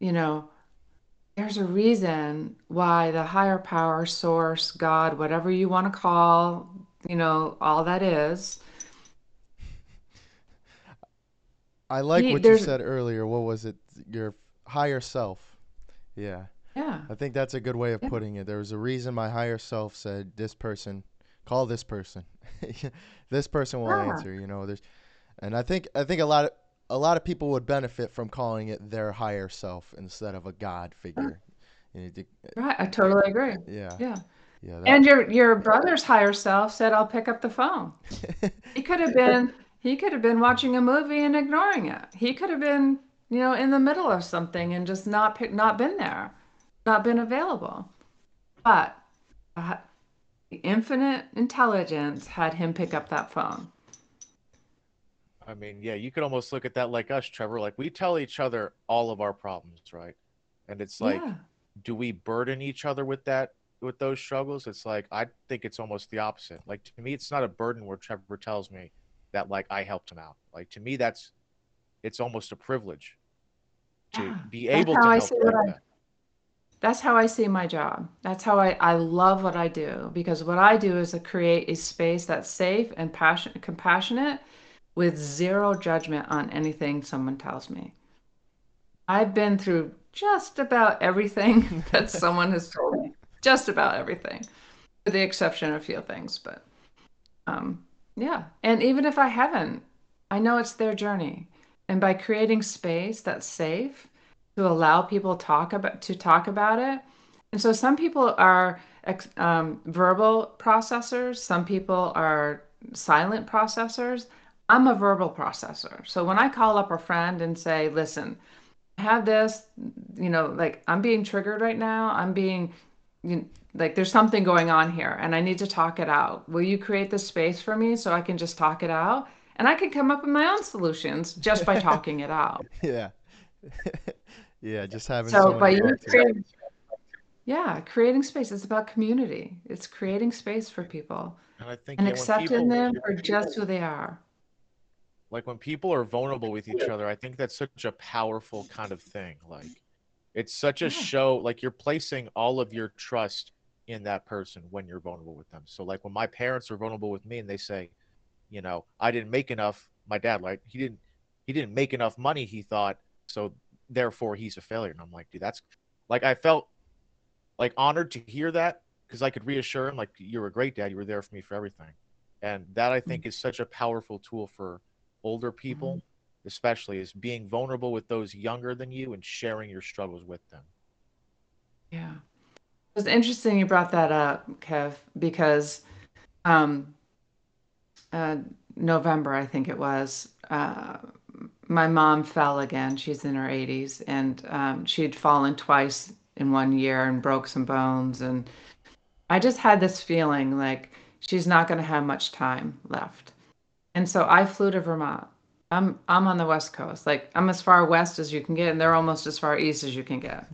you know, there's a reason why the higher power, source, God, whatever you want to call, you know, all that is. I like he, what you said earlier. What was it? Your higher self. Yeah. Yeah. I think that's a good way of yeah. putting it. There was a reason my higher self said, this person, call this person. This person will yeah. answer, you know. There's, and I think I think a lot of a lot of people would benefit from calling it their higher self instead of a God figure. Yeah. You know, to, right. I totally agree. Yeah. Yeah. Yeah, and your your brother's higher self said, I'll pick up the phone. He could have been he could have been watching a movie and ignoring it. He could have been, you know, in the middle of something and just not pick, not been there, not been available. But uh, the infinite intelligence had him pick up that phone. I mean, yeah, you could almost look at that like us, Trevor. Like, we tell each other all of our problems, right? And it's like, yeah. do we burden each other with that? With those struggles? It's like, I think it's almost the opposite. Like, to me, it's not a burden where Trevor tells me that, like, I helped him out. Like, to me, that's, it's almost a privilege to yeah, be able to help him out. That's how I see my job. That's how I, I love what I do, because what I do is to create a space that's safe and passion, compassionate with zero judgment on anything someone tells me. I've been through just about everything that someone has told me. Just about everything, with the exception of a few things. But um, yeah, and even if I haven't, I know it's their journey. And by creating space that's safe to allow people talk about to talk about it. And so some people are um, verbal processors. Some people are silent processors. I'm a verbal processor. So when I call up a friend and say, listen, I have this, you know, like, I'm being triggered right now. I'm being... You, like, there's something going on here and I need to talk it out. Will you create the space for me so I can just talk it out? And I can come up with my own solutions just by talking it out. Yeah. Yeah. Just having so by you creating, yeah, creating space. It's about community. It's creating space for people and, I think, and yeah, accepting people, them for just who they are. Like, when people are vulnerable with each other, I think that's such a powerful kind of thing. Like, it's such a yeah. show, like, you're placing all of your trust in that person when you're vulnerable with them. So like when my parents are vulnerable with me and they say, you know, I didn't make enough, my dad, like he didn't, he didn't make enough money, he thought, so therefore he's a failure. And I'm like, dude, that's like, I felt like honored to hear that because I could reassure him, like, you're a great dad. You were there for me for everything. And that I think mm-hmm. is such a powerful tool for older people, mm-hmm. especially, is being vulnerable with those younger than you and sharing your struggles with them. Yeah. It was interesting you brought that up, Kev, because um, uh, November, I think it was, uh, my mom fell again. She's in her eighties, and um, she'd fallen twice in one year and broke some bones. And I just had this feeling like she's not going to have much time left. And so I flew to Vermont. I'm I'm on the West Coast. Like, I'm as far west as you can get, and they're almost as far east as you can get.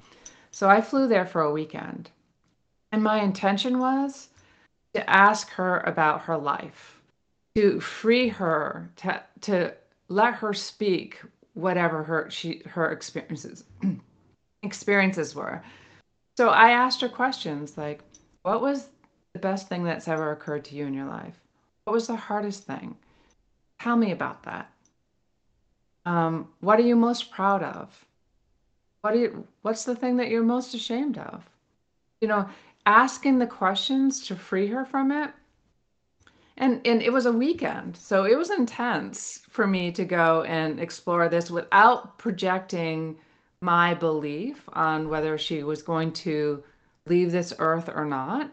So I flew there for a weekend. And my intention was to ask her about her life, to free her, to to let her speak whatever her she her experiences experiences were. So I asked her questions like, what was the best thing that's ever occurred to you in your life? What was the hardest thing? Tell me about that. Um, what are you most proud of? What do you, what's the thing that you're most ashamed of? You know, asking the questions to free her from it. And and it was a weekend, so it was intense for me to go and explore this without projecting my belief on whether she was going to leave this earth or not.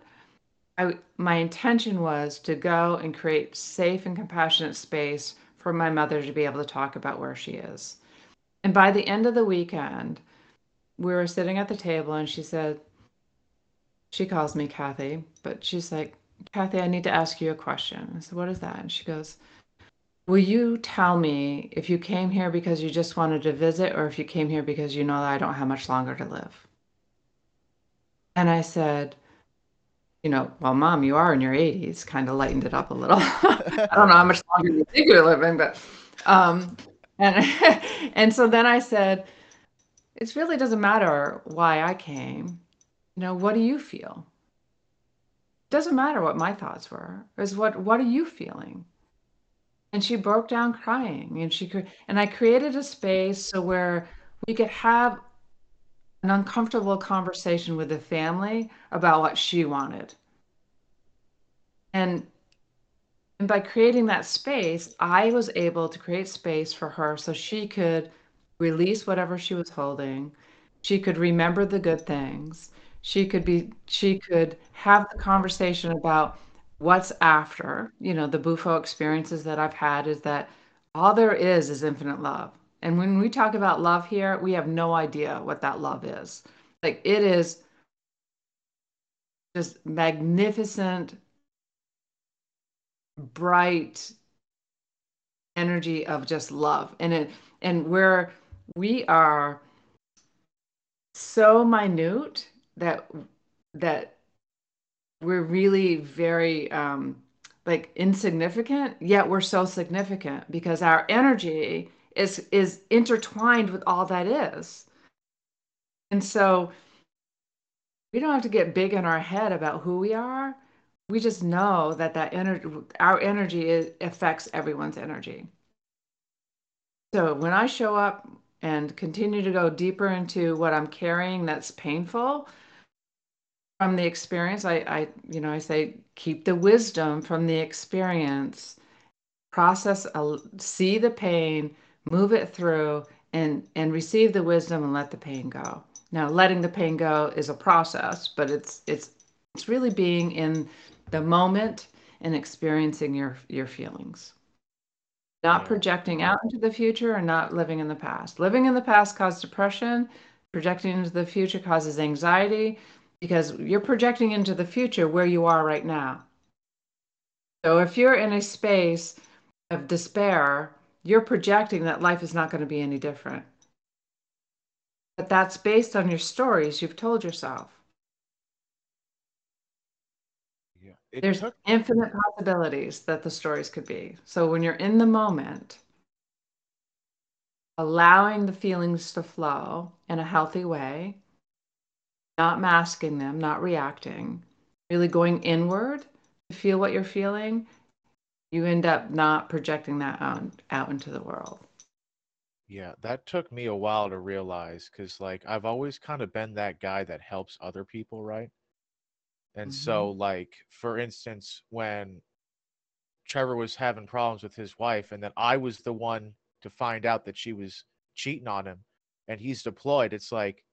I, my intention was to go and create safe and compassionate space for my mother to be able to talk about where she is. And by the end of the weekend, we were sitting at the table, and she said, she calls me Kathy, but she's like, Kathy, I need to ask you a question. I said, what is that? And she goes, will you tell me if you came here because you just wanted to visit, or if you came here because you know that I don't have much longer to live? And I said, you know, well, Mom, you are in your eighties, kind of lightened it up a little. I don't know how much longer you think you're living, but, um, and, and so then I said, it really doesn't matter why I came. You know, what do you feel? Doesn't matter what my thoughts were, is what what are you feeling? And she broke down crying, and she could, and I created a space so where we could have an uncomfortable conversation with the family about what she wanted. And and by creating that space, I was able to create space for her so she could release whatever she was holding. She could remember the good things. She could be, she could have the conversation about what's after. You know, the Bufo experiences that I've had is that all there is is infinite love. And when we talk about love here, we have no idea what that love is. Like, it is just magnificent, bright energy of just love. And it, and where we are so minute that that we're really very um like insignificant, yet we're so significant because our energy is is intertwined with all that is. And so we don't have to get big in our head about who we are. We just know that that energy, our energy is, affects everyone's energy. So when I show up and continue to go deeper into what I'm carrying that's painful from the experience, I, I, you know, I say, keep the wisdom from the experience, process, uh, see the pain, move it through, and, and receive the wisdom and let the pain go. Now, letting the pain go is a process, but it's, it's, it's really being in the moment and experiencing your, your feelings. Not projecting out into the future and not living in the past. Living in the past causes depression. Projecting into the future causes anxiety, because you're projecting into the future where you are right now. So if you're in a space of despair, you're projecting that life is not going to be any different. But that's based on your stories you've told yourself. It There's took... infinite possibilities that the stories could be. So when you're in the moment, allowing the feelings to flow in a healthy way, not masking them, not reacting, really going inward to feel what you're feeling, you end up not projecting that out, out into the world. Yeah, that took me a while to realize, because like I've always kind of been that guy that helps other people, right? And mm-hmm. so like, for instance, when Trevor was having problems with his wife, and then I was the one to find out that she was cheating on him, and he's deployed, it's like,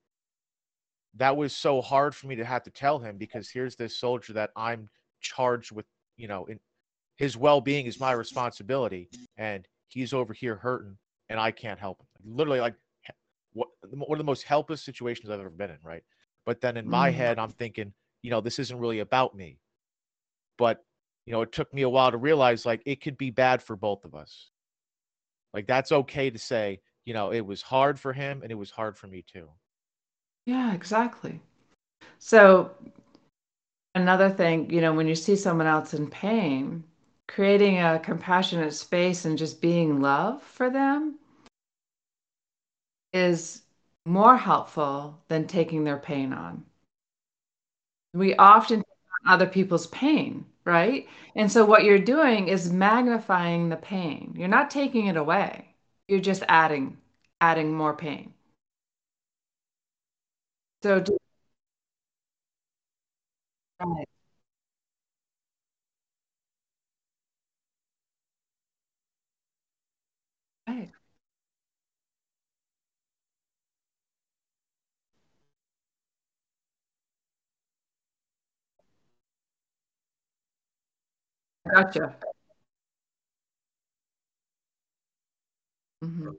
that was so hard for me to have to tell him, because here's this soldier that I'm charged with, you know, in, his well-being is my responsibility, and he's over here hurting, and I can't help him. Literally, like, what, one of the most helpless situations I've ever been in, right? But then in my mm. head, I'm thinking, you know, this isn't really about me. But, you know, it took me a while to realize, like, it could be bad for both of us. Like, that's okay to say, you know, it was hard for him, and it was hard for me, too. Yeah, exactly. So another thing, you know, when you see someone else in pain, creating a compassionate space and just being love for them is more helpful than taking their pain on. We often take on other people's pain, right? And so what you're doing is magnifying the pain. You're not taking it away. You're just adding, adding more pain. So do, right. Right. Gotcha. Mm-hmm.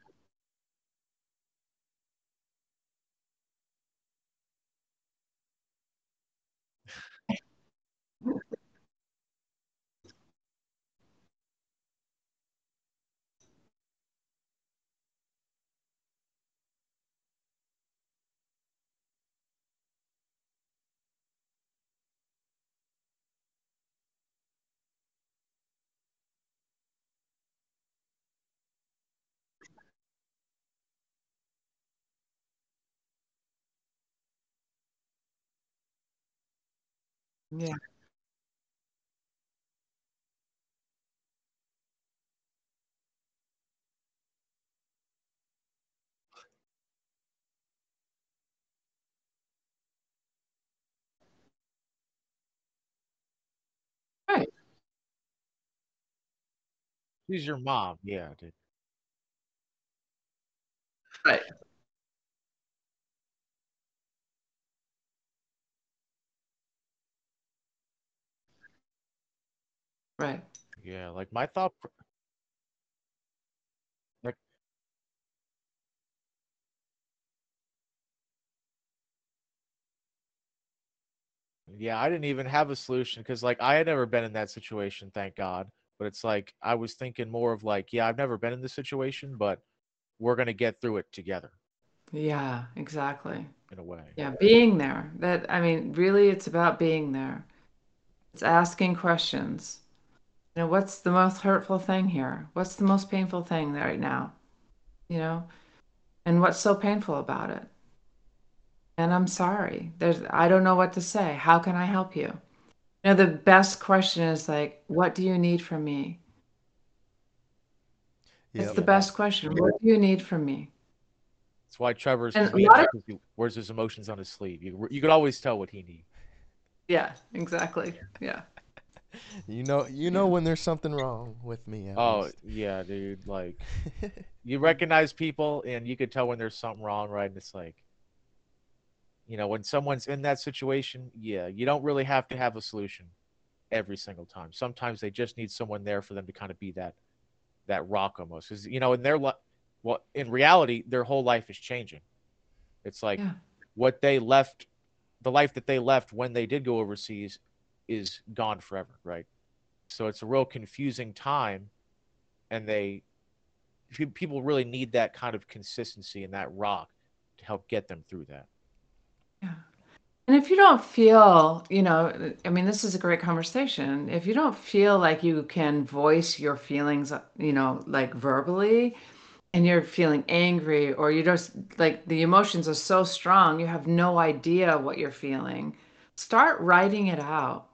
Yeah. Right. She's your mom. Yeah, dude. Right. Right. Yeah, like my thought, pr- like, yeah, I didn't even have a solution, because like I had never been in that situation, thank God. But it's like I was thinking more of like, yeah, I've never been in this situation, but we're gonna get through it together. Yeah, exactly. In a way. Yeah, being there. That I mean, really, it's about being there. It's asking questions. You know, what's the most hurtful thing here? What's the most painful thing right now? You know, and what's so painful about it? And I'm sorry. There's, I don't know what to say. How can I help you? You know, the best question is like, what do you need from me? It's yeah. the best question. What do you need from me? That's why Trevor's and a lot of- wears his emotions on his sleeve. You you could always tell what he needs. Yeah, exactly. Yeah. You know, you know yeah. when there's something wrong with me. At oh least. Yeah, dude. Like, you recognize people, and you could tell when there's something wrong, right? And it's like, you know, when someone's in that situation, yeah, you don't really have to have a solution every single time. Sometimes they just need someone there for them to kind of be that that rock almost, because you know, in their life, well, in reality, their whole life is changing. It's like yeah. what they left, the life that they left when they did go overseas, is gone forever, right? So it's a real confusing time, and they people really need that kind of consistency and that rock to help get them through that. Yeah. And if you don't feel, you know, I mean, this is a great conversation. If you don't feel like you can voice your feelings, you know, like verbally, and you're feeling angry, or you just like the emotions are so strong, you have no idea what you're feeling, start writing it out.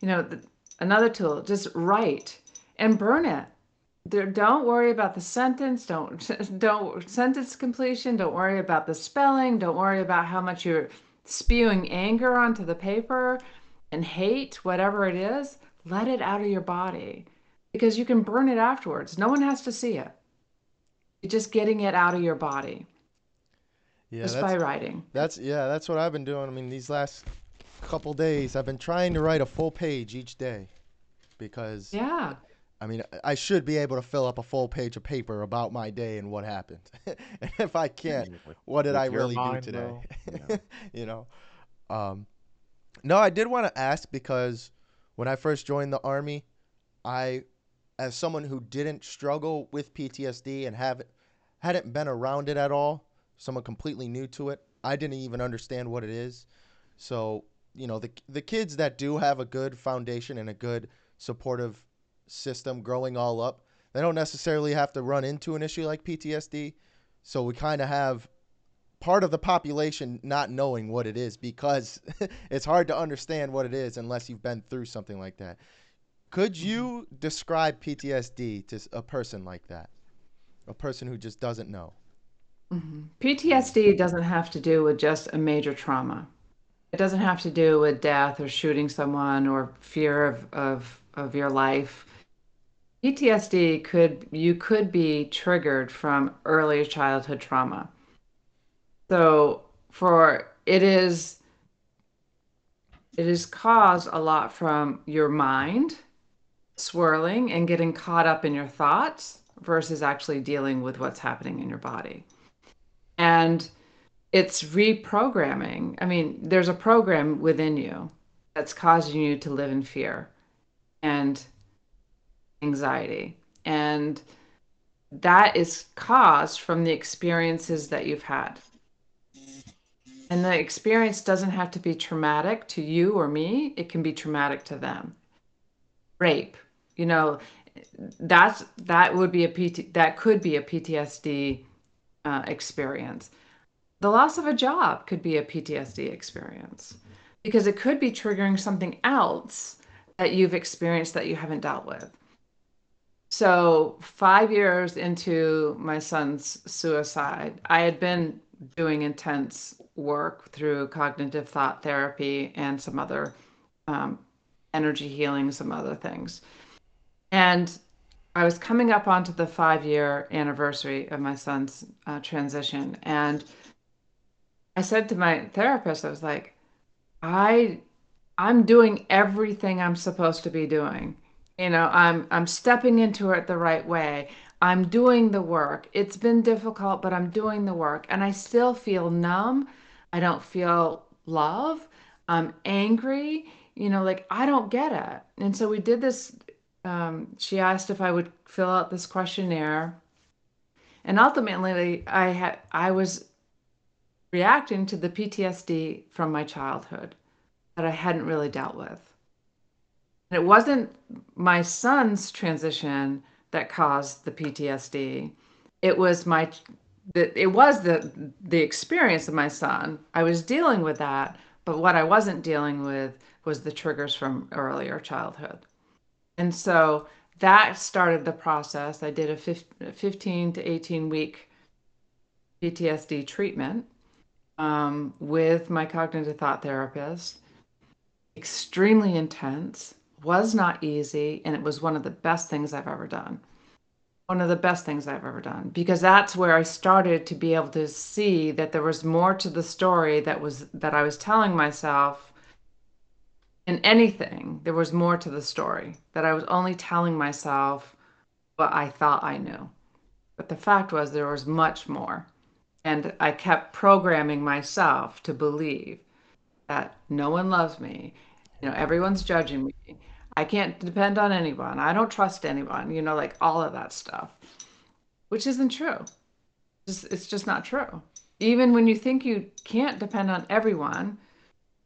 you know, another tool, just write and burn it. There, don't worry about the sentence. Don't don't sentence completion. Don't worry about the spelling. Don't worry about how much you're spewing anger onto the paper and hate, whatever it is. Let it out of your body, because you can burn it afterwards. No one has to see it. You're just getting it out of your body. Yeah, just by writing. That's yeah. That's what I've been doing. I mean, these last couple days, I've been trying to write a full page each day, because yeah. I mean, I should be able to fill up a full page of paper about my day and what happened. And if I can't, what did With I really mind, do today? Yeah. You know? Um, no, I did want to ask, because when I first joined the Army, I, as someone who didn't struggle with P T S D and haven't, hadn't been around it at all, someone completely new to it, I didn't even understand what it is. So, you know, the the kids that do have a good foundation and a good supportive system growing all up, they don't necessarily have to run into an issue like P T S D. So we kind of have part of the population not knowing what it is, because it's hard to understand what it is unless you've been through something like that. Could you describe P T S D to a person like that, a person who just doesn't know? Mm-hmm. P T S D doesn't have to do with just a major trauma. It doesn't have to do with death or shooting someone or fear of of, of your life. P T S D could, you could be triggered from early childhood trauma. So for, it is, it is caused a lot from your mind swirling and getting caught up in your thoughts versus actually dealing with what's happening in your body. And it's reprogramming. I mean, there's a program within you that's causing you to live in fear and anxiety, and that is caused from the experiences that you've had. And the experience doesn't have to be traumatic to you or me. It can be traumatic to them. Rape, you know, that's that would be a P T, that could be a P T S D uh, experience. The loss of a job could be a P T S D experience, because it could be triggering something else that you've experienced that you haven't dealt with. So five years into my son's suicide, I had been doing intense work through cognitive thought therapy and some other um, energy healing, some other things. And I was coming up onto the five-year anniversary of my son's uh, transition. And I said to my therapist, I was like, I, I'm doing everything I'm supposed to be doing. You know, I'm, I'm stepping into it the right way. I'm doing the work. It's been difficult, but I'm doing the work. And I still feel numb. I don't feel love. I'm angry. You know, like, I don't get it. And so we did this. Um, she asked if I would fill out this questionnaire. And ultimately, I had, I was reacting to the P T S D from my childhood that I hadn't really dealt with. And it wasn't my son's transition that caused the P T S D. It was my, it was the, the experience of my son. I was dealing with that, but what I wasn't dealing with was the triggers from earlier childhood. And so that started the process. I did a fifteen to eighteen week P T S D treatment um, with my cognitive thought therapist. Extremely intense, was not easy, and it was one of the best things I've ever done. One of the best things I've ever done, because that's where I started to be able to see that there was more to the story that was that I was telling myself. In anything, there was more to the story, that I was only telling myself what I thought I knew. But the fact was, there was much more. And I kept programming myself to believe that no one loves me. You know, everyone's judging me. I can't depend on anyone. I don't trust anyone, you know, like all of that stuff, which isn't true. It's, it's just not true. Even when you think you can't depend on everyone,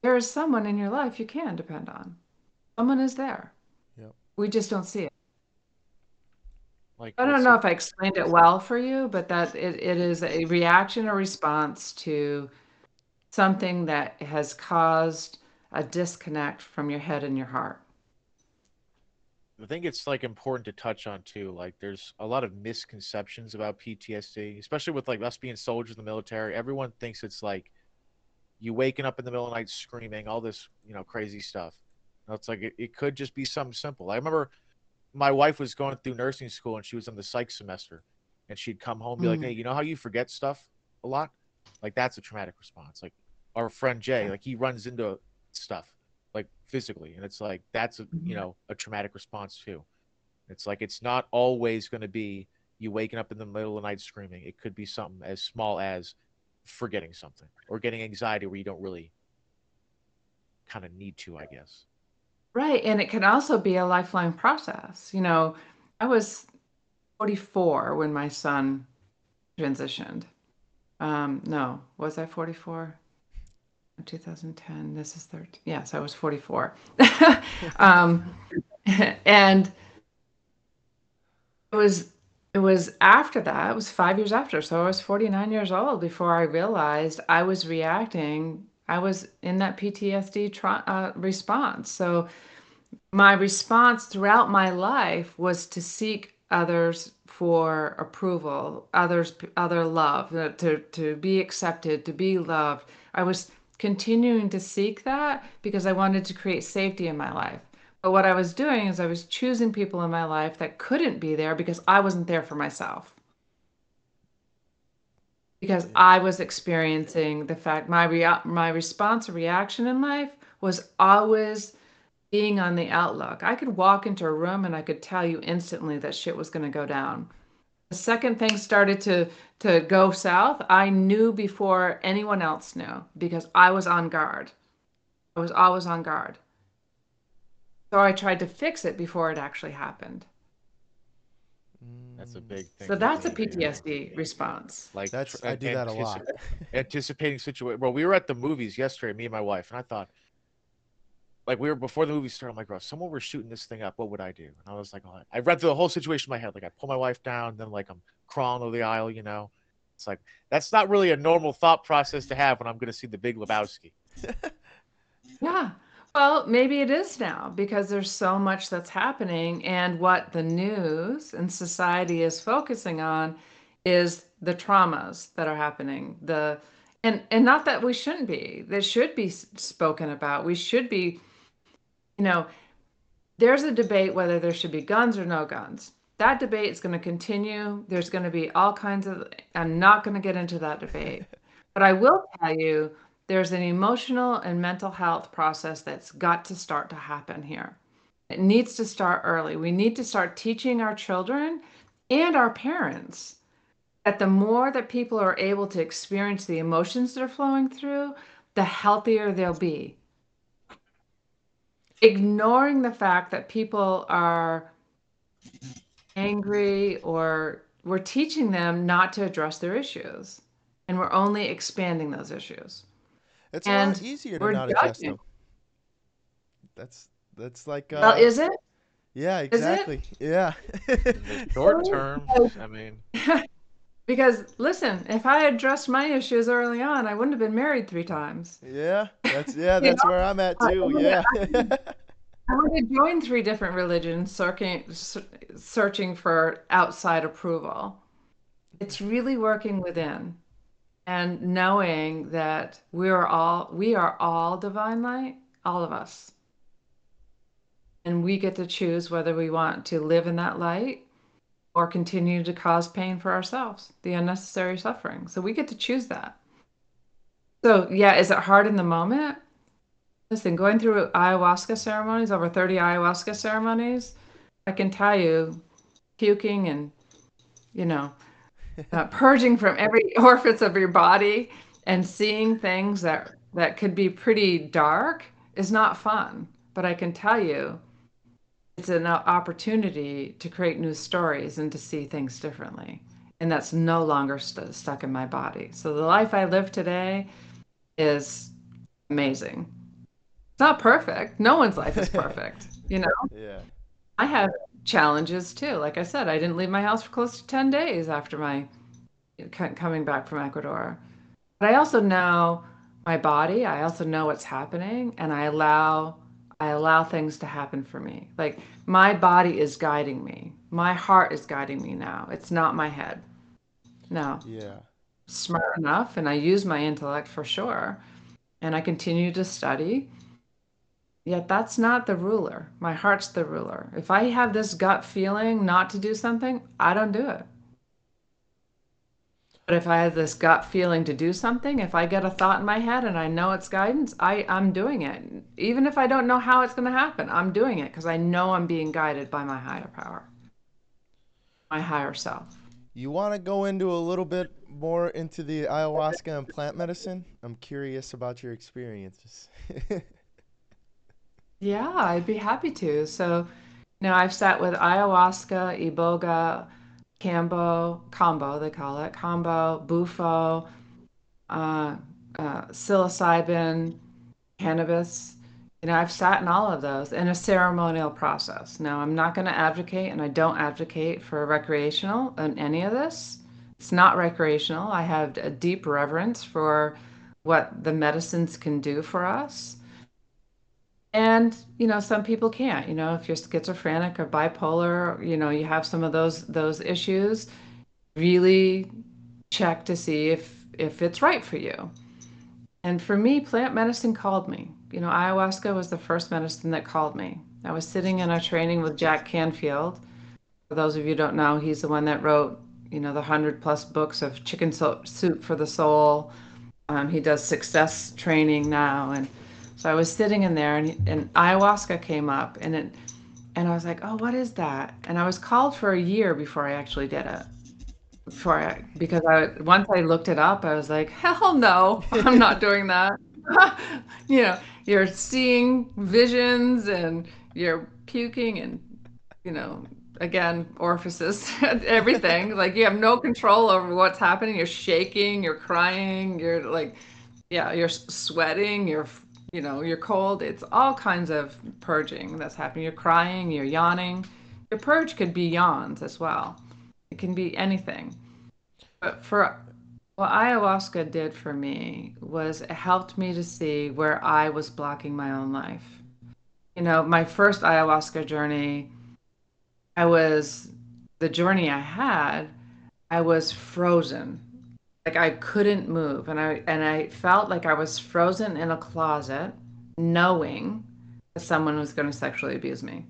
there is someone in your life you can depend on. Someone is there. Yep. We just don't see it. Like, I don't know if I explained it well for you, but that it, it is a reaction or response to something that has caused a disconnect from your head and your heart. I think it's like important to touch on too. Like, there's a lot of misconceptions about P T S D, especially with like us being soldiers in the military. Everyone thinks it's like you waking up in the middle of the night screaming, all this, you know, crazy stuff. And it's like it, it could just be something simple. I remember my wife was going through nursing school and she was in the psych semester, and she'd come home and be mm-hmm. like, hey, you know how you forget stuff a lot? Like, that's a traumatic response. Like, our friend Jay, like, he runs into stuff, like, physically. And it's like, that's, a, you know, a traumatic response too. It's like, it's not always going to be you waking up in the middle of the night screaming. It could be something as small as forgetting something or getting anxiety where you don't really kind of need to, I guess. Right. And it can also be a lifelong process. You know, I was forty-four when my son transitioned. Um, no, was I forty-four? two thousand ten, this is thirteen. Yes, I was forty-four. um, and it was, it was after that, it was five years after. So I was forty-nine years old before I realized I was reacting. I was in that P T S D tra- uh, response. So my response throughout my life was to seek others for approval, others, other love, to, to be accepted, to be loved. I was continuing to seek that because I wanted to create safety in my life. But what I was doing is I was choosing people in my life that couldn't be there because I wasn't there for myself. Because I was experiencing the fact my rea- my response or reaction in life was always being on the outlook. I could walk into a room and I could tell you instantly that shit was going to go down. The second things started to, to go south, I knew before anyone else knew because I was on guard. I was always on guard. So I tried to fix it before it actually happened. That's a big thing. So that's a P T S D do. response. Like that's, I do that a lot. Anticipating situation. Well, we were at the movies yesterday, me and my wife, and I thought, like, we were before the movie started, I'm like, bro, if someone were shooting this thing up, what would I do? And I was like, oh, I read through the whole situation in my head. Like, I pull my wife down, then like I'm crawling over the aisle, you know. It's like, that's not really a normal thought process to have when I'm going to see The Big Lebowski. Yeah. Well, maybe it is now because there's so much that's happening, and what the news and society is focusing on is the traumas that are happening. The and and not that we shouldn't be. That should be spoken about. We should be. You know, there's a debate whether there should be guns or no guns. That debate is going to continue. There's going to be all kinds of, I'm not going to get into that debate. But I will tell you, there's an emotional and mental health process that's got to start to happen here. It needs to start early. We need to start teaching our children and our parents that the more that people are able to experience the emotions they're flowing through, the healthier they'll be. Ignoring the fact that people are angry, or we're teaching them not to address their issues, and we're only expanding those issues. It's and a lot easier to not judging. address them. That's that's like uh, well, is it? Yeah, exactly. It? Yeah. Short term, I mean. Because listen, if I had addressed my issues early on, I wouldn't have been married three times. Yeah, that's yeah, that's know? where I'm at too. I yeah. I would have joined three different religions, searching searching for outside approval. It's really working within, and knowing that we are all we are all divine light, all of us, and we get to choose whether we want to live in that light or continue to cause pain for ourselves, the unnecessary suffering. So we get to choose that. So yeah, is it hard in the moment? Listen, going through ayahuasca ceremonies, over thirty ayahuasca ceremonies, I can tell you, puking and, you know, uh, purging from every orifice of your body and seeing things that, that could be pretty dark is not fun. But I can tell you, it's an opportunity to create new stories and to see things differently. And that's no longer st- stuck in my body. So the life I live today is amazing. It's not perfect. No one's life is perfect, you know? Yeah. I have challenges too. Like I said, I didn't leave my house for close to ten days after my coming back from Ecuador. But I also know my body. I also know what's happening. And I allow I allow things to happen for me. Like, my body is guiding me. My heart is guiding me now. It's not my head. No. Yeah. Smart enough, and I use my intellect for sure. And I continue to study. Yet that's not the ruler. My heart's the ruler. If I have this gut feeling not to do something, I don't do it. But if I have this gut feeling to do something, if I get a thought in my head and I know it's guidance, I, I'm doing it. Even if I don't know how it's going to happen, I'm doing it because I know I'm being guided by my higher power, my higher self. You want to go into a little bit more into the ayahuasca and plant medicine? I'm curious about your experiences. Yeah, I'd be happy to. So, you know, I've sat with ayahuasca, iboga, Cambo, combo, they call it, combo, Bufo, uh, uh, psilocybin, cannabis. You know, I've sat in all of those in a ceremonial process. Now, I'm not going to advocate, and I don't advocate for recreational in any of this. It's not recreational. I have a deep reverence for what the medicines can do for us. And, you know, some people can't, you know, if you're schizophrenic or bipolar, you know, you have some of those, those issues, really check to see if, if it's right for you. And for me, plant medicine called me, you know, ayahuasca was the first medicine that called me. I was sitting in a training with Jack Canfield. For those of you who don't know, he's the one that wrote, you know, the hundred plus books of Chicken Soup for the Soul. Um, he does success training now. And so I was sitting in there, and, and ayahuasca came up, and it, and I was like, oh, what is that? And I was called for a year before I actually did it. Before I, because I, once I looked it up, I was like, hell no, I'm not doing that. You know, you're seeing visions, and you're puking, and, you know, again, orifices, everything. Like, you have no control over what's happening. You're shaking, you're crying, you're like, yeah, you're sweating, you're You know, you're cold. It's all kinds of purging that's happening. You're crying, you're yawning. Your purge could be yawns as well. It can be anything. But for what ayahuasca did for me was it helped me to see where I was blocking my own life. You know, my first ayahuasca journey, I was, the journey I had, I was frozen. Like, I couldn't move, and I and I felt like I was frozen in a closet, knowing that someone was going to sexually abuse me.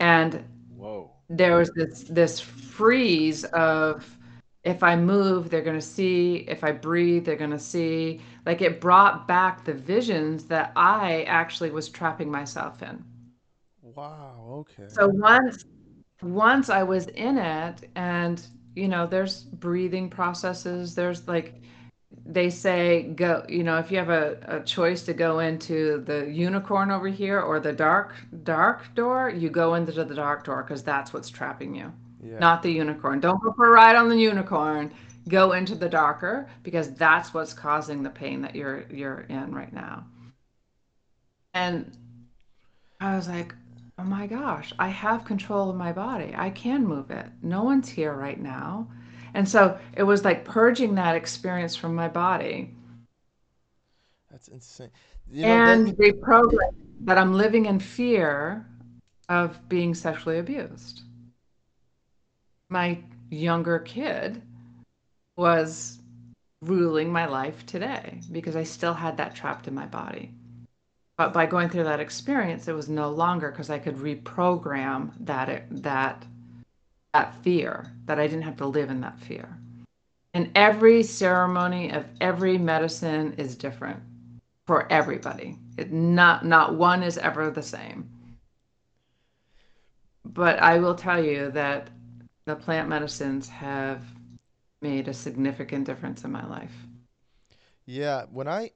And whoa, there was this this freeze of, if I move, they're going to see. If I breathe, they're going to see. Like, it brought back the visions that I actually was trapping myself in. Wow. Okay. So once once I was in it, and you know, there's breathing processes. There's, like, they say, go, you know, if you have a, a choice to go into the unicorn over here or the dark, dark door, you go into the dark door because that's what's trapping you, yeah. Not the unicorn. Don't go for a ride on the unicorn. Go into the darker because that's what's causing the pain that you're, you're in right now. And I was like, oh my gosh, I have control of my body. I can move it. No one's here right now. And so it was like purging that experience from my body. That's insane. You know, and that... reprogramming that I'm living in fear of being sexually abused. My younger kid was ruling my life today because I still had that trapped in my body. But by going through that experience, it was no longer, because I could reprogram that that that fear, that I didn't have to live in that fear. And every ceremony of every medicine is different for everybody. It not not one is ever the same. But I will tell you that the plant medicines have made a significant difference in my life. Yeah, when I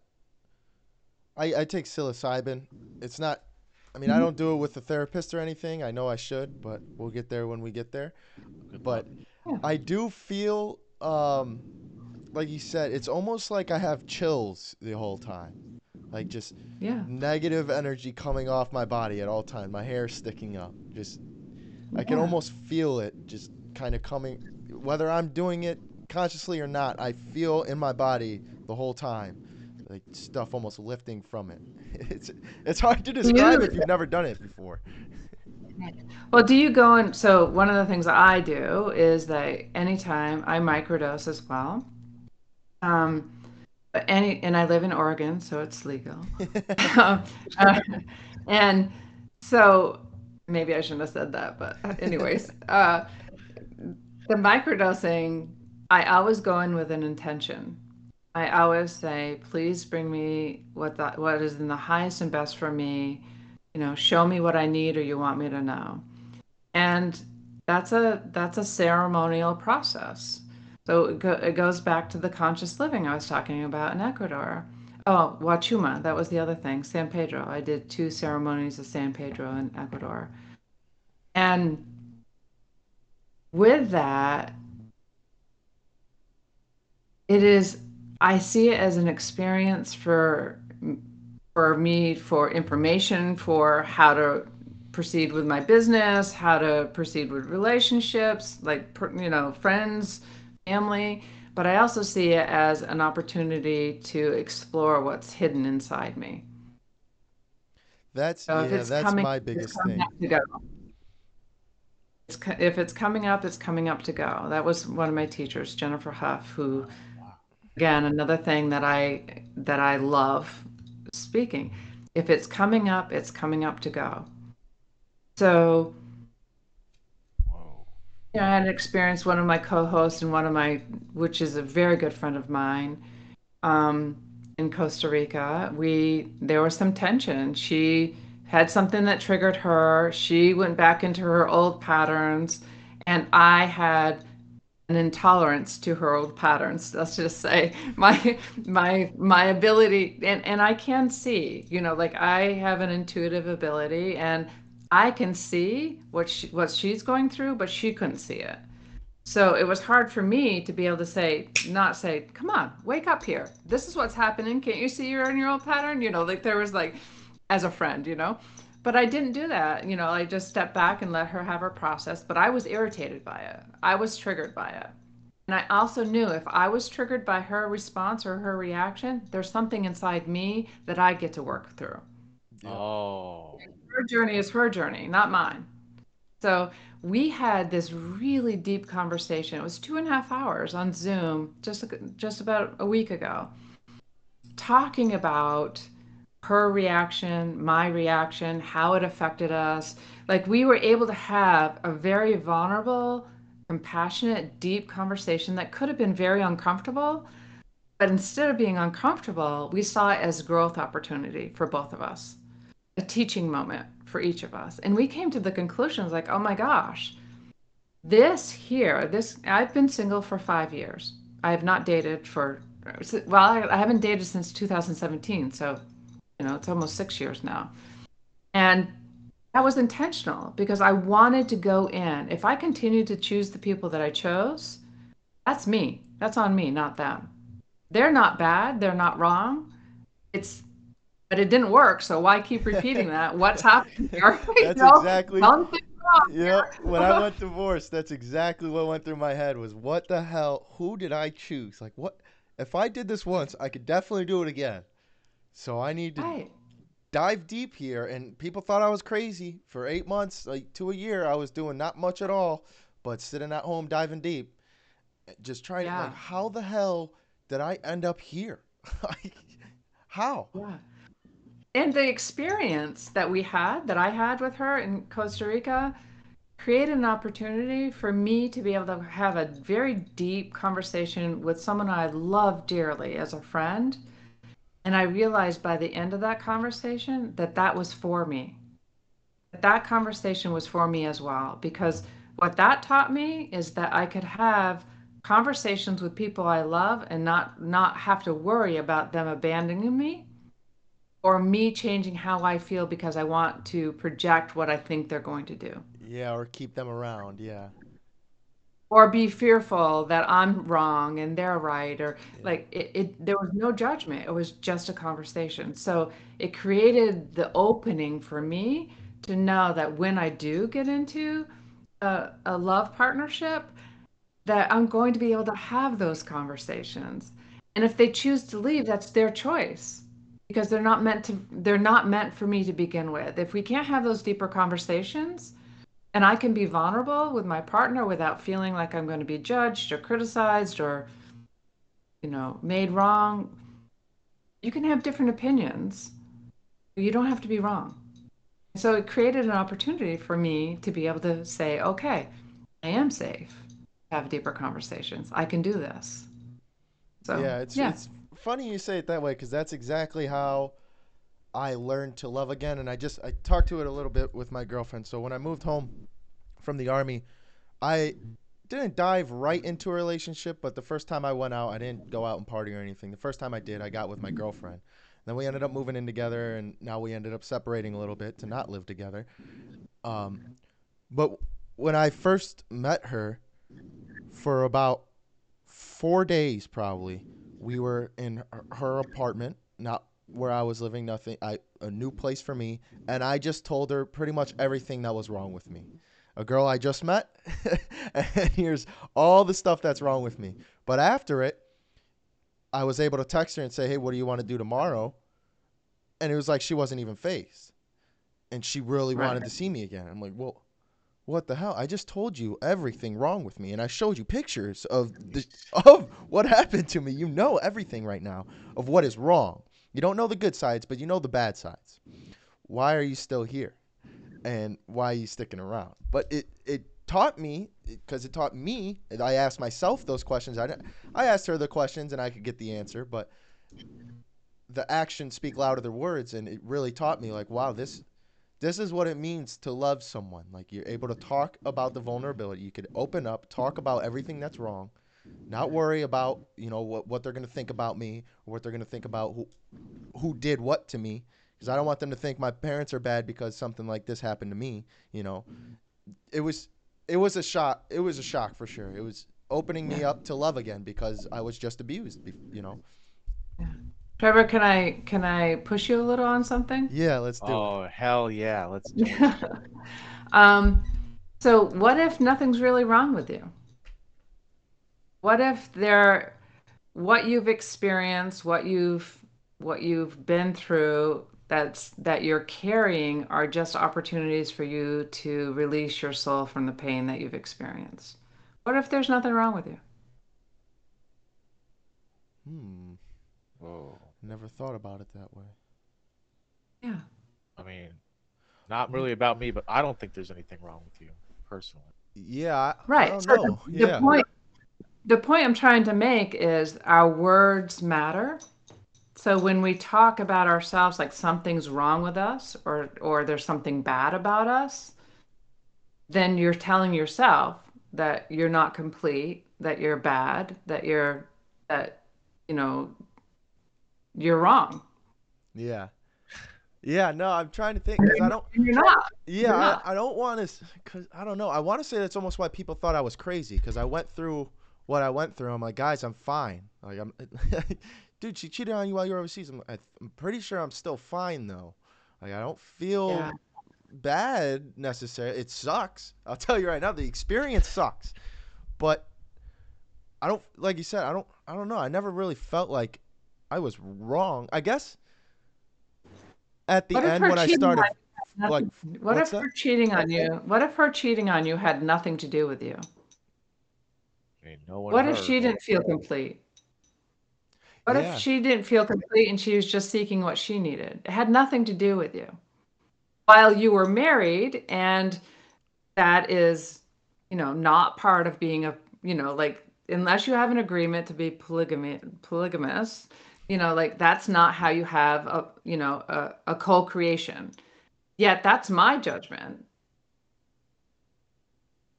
I, I take psilocybin. It's not, I mean, I don't do it with a therapist or anything. I know I should, but we'll get there when we get there. But I do feel, um, like you said, it's almost like I have chills the whole time. Like, just yeah. Negative energy coming off my body at all times. My hair sticking up. Just, I can yeah. almost feel it just kind of coming. Whether I'm doing it consciously or not, I feel in my body the whole time. like stuff almost lifting from it. It's it's hard to describe if you've never done it before. Well, do you go and so one of the things that I do is that anytime I microdose as well. Um, any and I live in Oregon, so it's legal. um, uh, and so maybe I shouldn't have said that, but anyways, uh, the microdosing, I always go in with an intention. I always say, please bring me what the, what is in the highest and best for me. You know, show me what I need or you want me to know. And that's a that's a ceremonial process. So it, go, it goes back to the conscious living I was talking about in Ecuador. Oh, Huachuma, that was the other thing. San Pedro. I did two ceremonies of San Pedro in Ecuador. And with that, it is, I see it as an experience for for me, for information, for how to proceed with my business, how to proceed with relationships, like, you know, friends, family. But I also see it as an opportunity to explore what's hidden inside me. That's, so yeah, that's coming, my biggest thing. It's, if it's coming up, it's coming up to go. That was one of my teachers, Jennifer Huff, who, again, another thing that I that I love speaking. If it's coming up, it's coming up to go. So, you know, I had an experience, one of my co-hosts and one of my, which is a very good friend of mine, um, in Costa Rica, we, there was some tension. She had something that triggered her. She went back into her old patterns, and I had an intolerance to her old patterns. Let's just say my my my ability, and, and I can see, you know, like I have an intuitive ability, and I can see what she, what she's going through, but she couldn't see it. So it was hard for me to be able to say, not say, come on, wake up here. This is what's happening. Can't you see you're in your old pattern? You know, like there was like, as a friend, you know, but I didn't do that. You know, I just stepped back and let her have her process, but I was irritated by it. I was triggered by it. And I also knew if I was triggered by her response or her reaction, there's something inside me that I get to work through. Oh. Her journey is her journey, not mine. So we had this really deep conversation. It was two and a half hours on Zoom just just about a week ago, talking about her reaction, my reaction, how it affected us. Like we were able to have a very vulnerable, compassionate, deep conversation that could have been very uncomfortable, but instead of being uncomfortable, we saw it as growth opportunity for both of us. A teaching moment for each of us. And we came to the conclusions like, oh my gosh, this here, this, I've been single for five years. I have not dated for, well, I, I haven't dated since two thousand seventeen. So, you know, it's almost six years now. And that was intentional because I wanted to go in. If I continued to choose the people that I chose, that's me. That's on me, not them. They're not bad. They're not wrong. It's, but it didn't work, so why keep repeating that? What's happening? That's no, exactly. Yeah, when I went divorced, that's exactly what went through my head was, what the hell? Who did I choose? Like, what? If I did this once, I could definitely do it again. So I need to right. dive deep here. And people thought I was crazy for eight months, like to a year. I was doing not much at all, but sitting at home diving deep, just trying yeah. to. Like, how the hell did I end up here? How? Yeah. And the experience that we had, that I had with her in Costa Rica, created an opportunity for me to be able to have a very deep conversation with someone I love dearly as a friend. And I realized by the end of that conversation that that was for me. That that conversation was for me as well, because what that taught me is that I could have conversations with people I love and not, not have to worry about them abandoning me. Or me changing how I feel because I want to project what I think they're going to do. Yeah, or keep them around, yeah. Or be fearful that I'm wrong and they're right, or yeah. like it, it. There was no judgment. It was just a conversation. So it created the opening for me to know that when I do get into a, a love partnership, that I'm going to be able to have those conversations. And if they choose to leave, that's their choice, because they're not meant to, they're not meant for me to begin with. If we can't have those deeper conversations, and I can be vulnerable with my partner without feeling like I'm going to be judged or criticized or, you know, made wrong. You can have different opinions. You don't have to be wrong. So it created an opportunity for me to be able to say, okay, I am safe. Have deeper conversations. I can do this. So, yeah, it's, yeah. It's funny you say it that way, because that's exactly how I learned to love again. And I just, I talked to it a little bit with my girlfriend. So when I moved home from the Army, I didn't dive right into a relationship, but the first time I went out, I didn't go out and party or anything. The first time I did, I got with my girlfriend. And then we ended up moving in together, and now we ended up separating a little bit to not live together. Um, but when I first met her, for about four days probably, we were in her apartment, not where I was living, nothing, I a new place for me, and I just told her pretty much everything that was wrong with me. A girl I just met, and here's all the stuff that's wrong with me. But after it, I was able to text her and say, hey, what do you want to do tomorrow? And it was like she wasn't even phased, and she really right. wanted to see me again. I'm like, well, what the hell? I just told you everything wrong with me, and I showed you pictures of the, of what happened to me. You know everything right now of what is wrong. You don't know the good sides, but you know the bad sides. Why are you still here? And why are you sticking around? But it, it taught me, because it taught me, I asked myself those questions. I, I asked her the questions, and I could get the answer, but the actions speak louder than words, and it really taught me, like, wow, this – this is what it means to love someone. Like, you're able to talk about the vulnerability. You could open up, talk about everything that's wrong, not worry about, you know, what, what they're going to think about me, or what they're going to think about who, who did what to me. Because I don't want them to think my parents are bad because something like this happened to me. You know, it was, it was a shock. It was a shock for sure. It was opening me up to love again, because I was just abused, you know. Trevor, can I can I push you a little on something? Yeah, let's do oh, it. Oh, hell yeah, let's do it. um, so what if nothing's really wrong with you? What if there, what you've experienced, what you've what you've been through, that's that you're carrying, are just opportunities for you to release your soul from the pain that you've experienced? What if there's nothing wrong with you? Hmm. Whoa. Never thought about it that way. Yeah. I mean, not really about me, but I don't think there's anything wrong with you personally. Yeah. I, right. I don't so know. The, yeah. point, the point I'm trying to make is our words matter. So when we talk about ourselves, like something's wrong with us, or, or there's something bad about us, then you're telling yourself that you're not complete, that you're bad, that you're, that, you know, you're wrong. Yeah. Yeah. No, I'm trying to think. Cause I don't, you're not. Yeah. You're not. I, I don't want to, cause I don't know. I want to say that's almost why people thought I was crazy. Cause I went through what I went through. I'm like, guys, I'm fine. Like, I'm, dude, she cheated on you while you were overseas. I'm, I'm pretty sure I'm still fine though. Like, I don't feel yeah. bad necessarily. It sucks. I'll tell you right now, the experience sucks, but I don't, like you said, I don't, I don't know. I never really felt like I was wrong, I guess. At the end, when I started, like, what if her cheating on you? What if her cheating on you had nothing to do with you? What if she didn't feel complete? What if she didn't feel complete and she was just seeking what she needed? It had nothing to do with you. While you were married, and that is, you know, not part of being a, you know, like, unless you have an agreement to be polygamy, polygamous. You know, like, that's not how you have a, you know, a, a co-creation. Yet that's my judgment.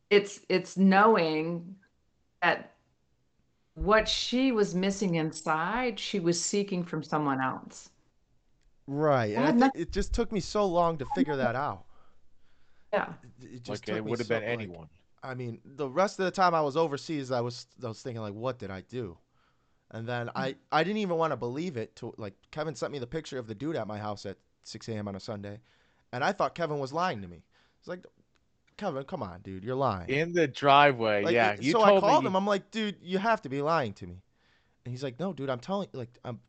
It's, it's knowing that what she was missing inside, she was seeking from someone else. Right. And I think it just took me so long to figure that out. Yeah. It just like, it would have so been long. Anyone. I mean, the rest of the time I was overseas, I was, I was thinking, like, what did I do? And then I, I didn't even want to believe it. To like, Kevin sent me the picture of the dude at my house at six a m on a Sunday, and I thought Kevin was lying to me. It's like, Kevin, come on, dude, you're lying. In the driveway, like, yeah. It, you so told I called me. him. I'm like, dude, you have to be lying to me. And he's like, no, dude, I'm telling you, like, I'm,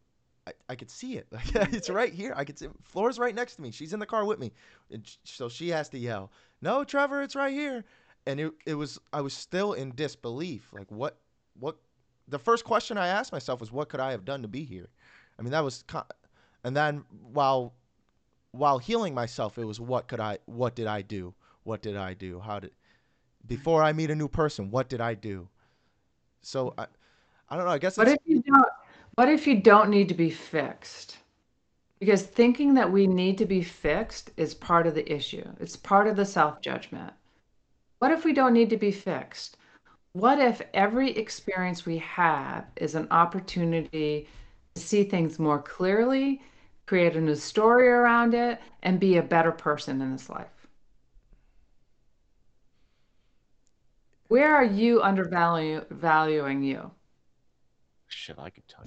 I, I could see it. Like, it's right here. I could see it. Floor's right next to me. She's in the car with me. And sh- so she has to yell, no, Trevor, it's right here. And it, it was, I was still in disbelief. Like, what, what, the first question I asked myself was, what could I have done to be here? I mean, that was, con- and then while, while healing myself, it was, what could I, what did I do? What did I do? How did, before I meet a new person, what did I do? So I, I don't know. I guess. What if you don't, what if you don't need to be fixed? Because thinking that we need to be fixed is part of the issue. It's part of the self-judgment. What if we don't need to be fixed? What if every experience we have is an opportunity to see things more clearly, create a new story around it, and be a better person in this life? Where are you undervaluing you? Shit, I could tell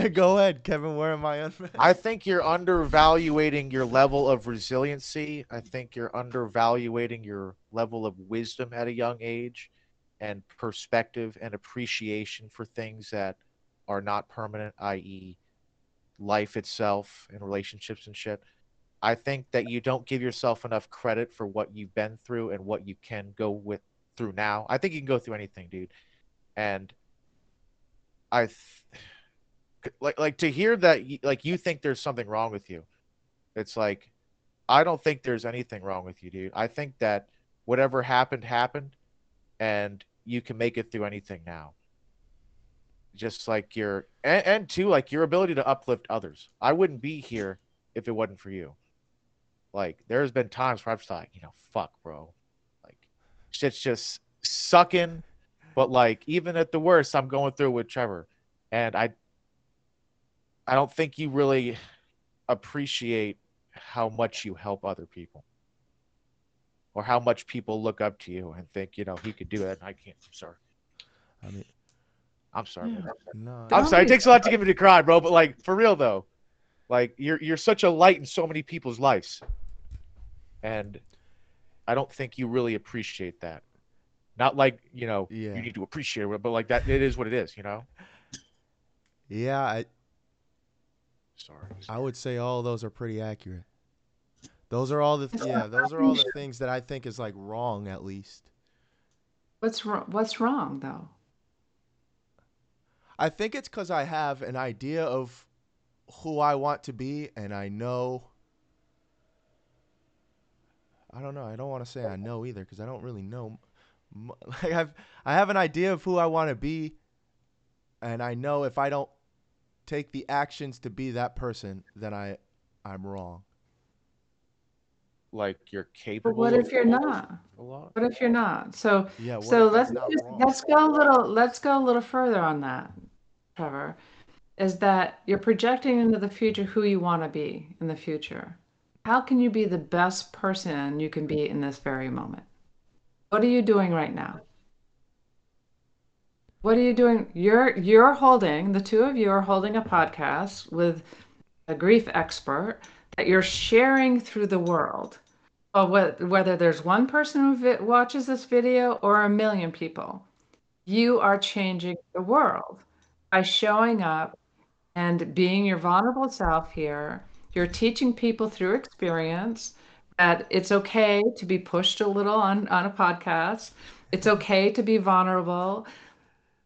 you. Go ahead, Kevin. Where am I? I think you're undervaluating your level of resiliency. I think you're undervaluating your level of wisdom at a young age, and perspective and appreciation for things that are not permanent, that is life itself and relationships and shit. I think that you don't give yourself enough credit for what you've been through and what you can go with through now. I think you can go through anything, dude. And I th- like like to hear that y- like you think there's something wrong with you. It's like, I don't think there's anything wrong with you, dude. I think that whatever happened happened, and you can make it through anything now. Just like your and, and two, like your ability to uplift others. I wouldn't be here if it wasn't for you. Like, there's been times where I've thought, you know, fuck, bro, like shit's just sucking. But like, even at the worst, I'm going through with Trevor, and I, I don't think you really appreciate how much you help other people, or how much people look up to you and think, you know, he could do it, and I can't. I'm sorry. I mean, I'm sorry. Yeah, no, I'm sorry. It takes a lot to get me to cry, bro. But like, for real though, like you're you're such a light in so many people's lives, and I don't think you really appreciate that. Not like, you know, yeah. you need to appreciate it, but like that, it is what it is, you know? Yeah. I, sorry, sorry. I would say all those are pretty accurate. Those are all the, th- yeah, those are all the things that I think is like wrong, at least. What's wrong? What's wrong though? I think it's because I have an idea of who I want to be, and I know, I don't know. I don't want to say I know either, because I don't really know. Like I've, I have an idea of who I want to be, and I know if I don't take the actions to be that person, then I, I'm wrong. Like you're capable. But what if you're not? What if you're not? So yeah, so let's just, let's go a little let's go a little further on that, Trevor. Is that you're projecting into the future who you want to be in the future? How can you be the best person you can be in this very moment? What are you doing right now? What are you doing? You're you're holding, the two of you are holding a podcast with a grief expert that you're sharing through the world. Well, whether there's one person who watches this video or a million people, you are changing the world by showing up and being your vulnerable self here. You're teaching people through experience that it's okay to be pushed a little on, on a podcast. It's okay to be vulnerable.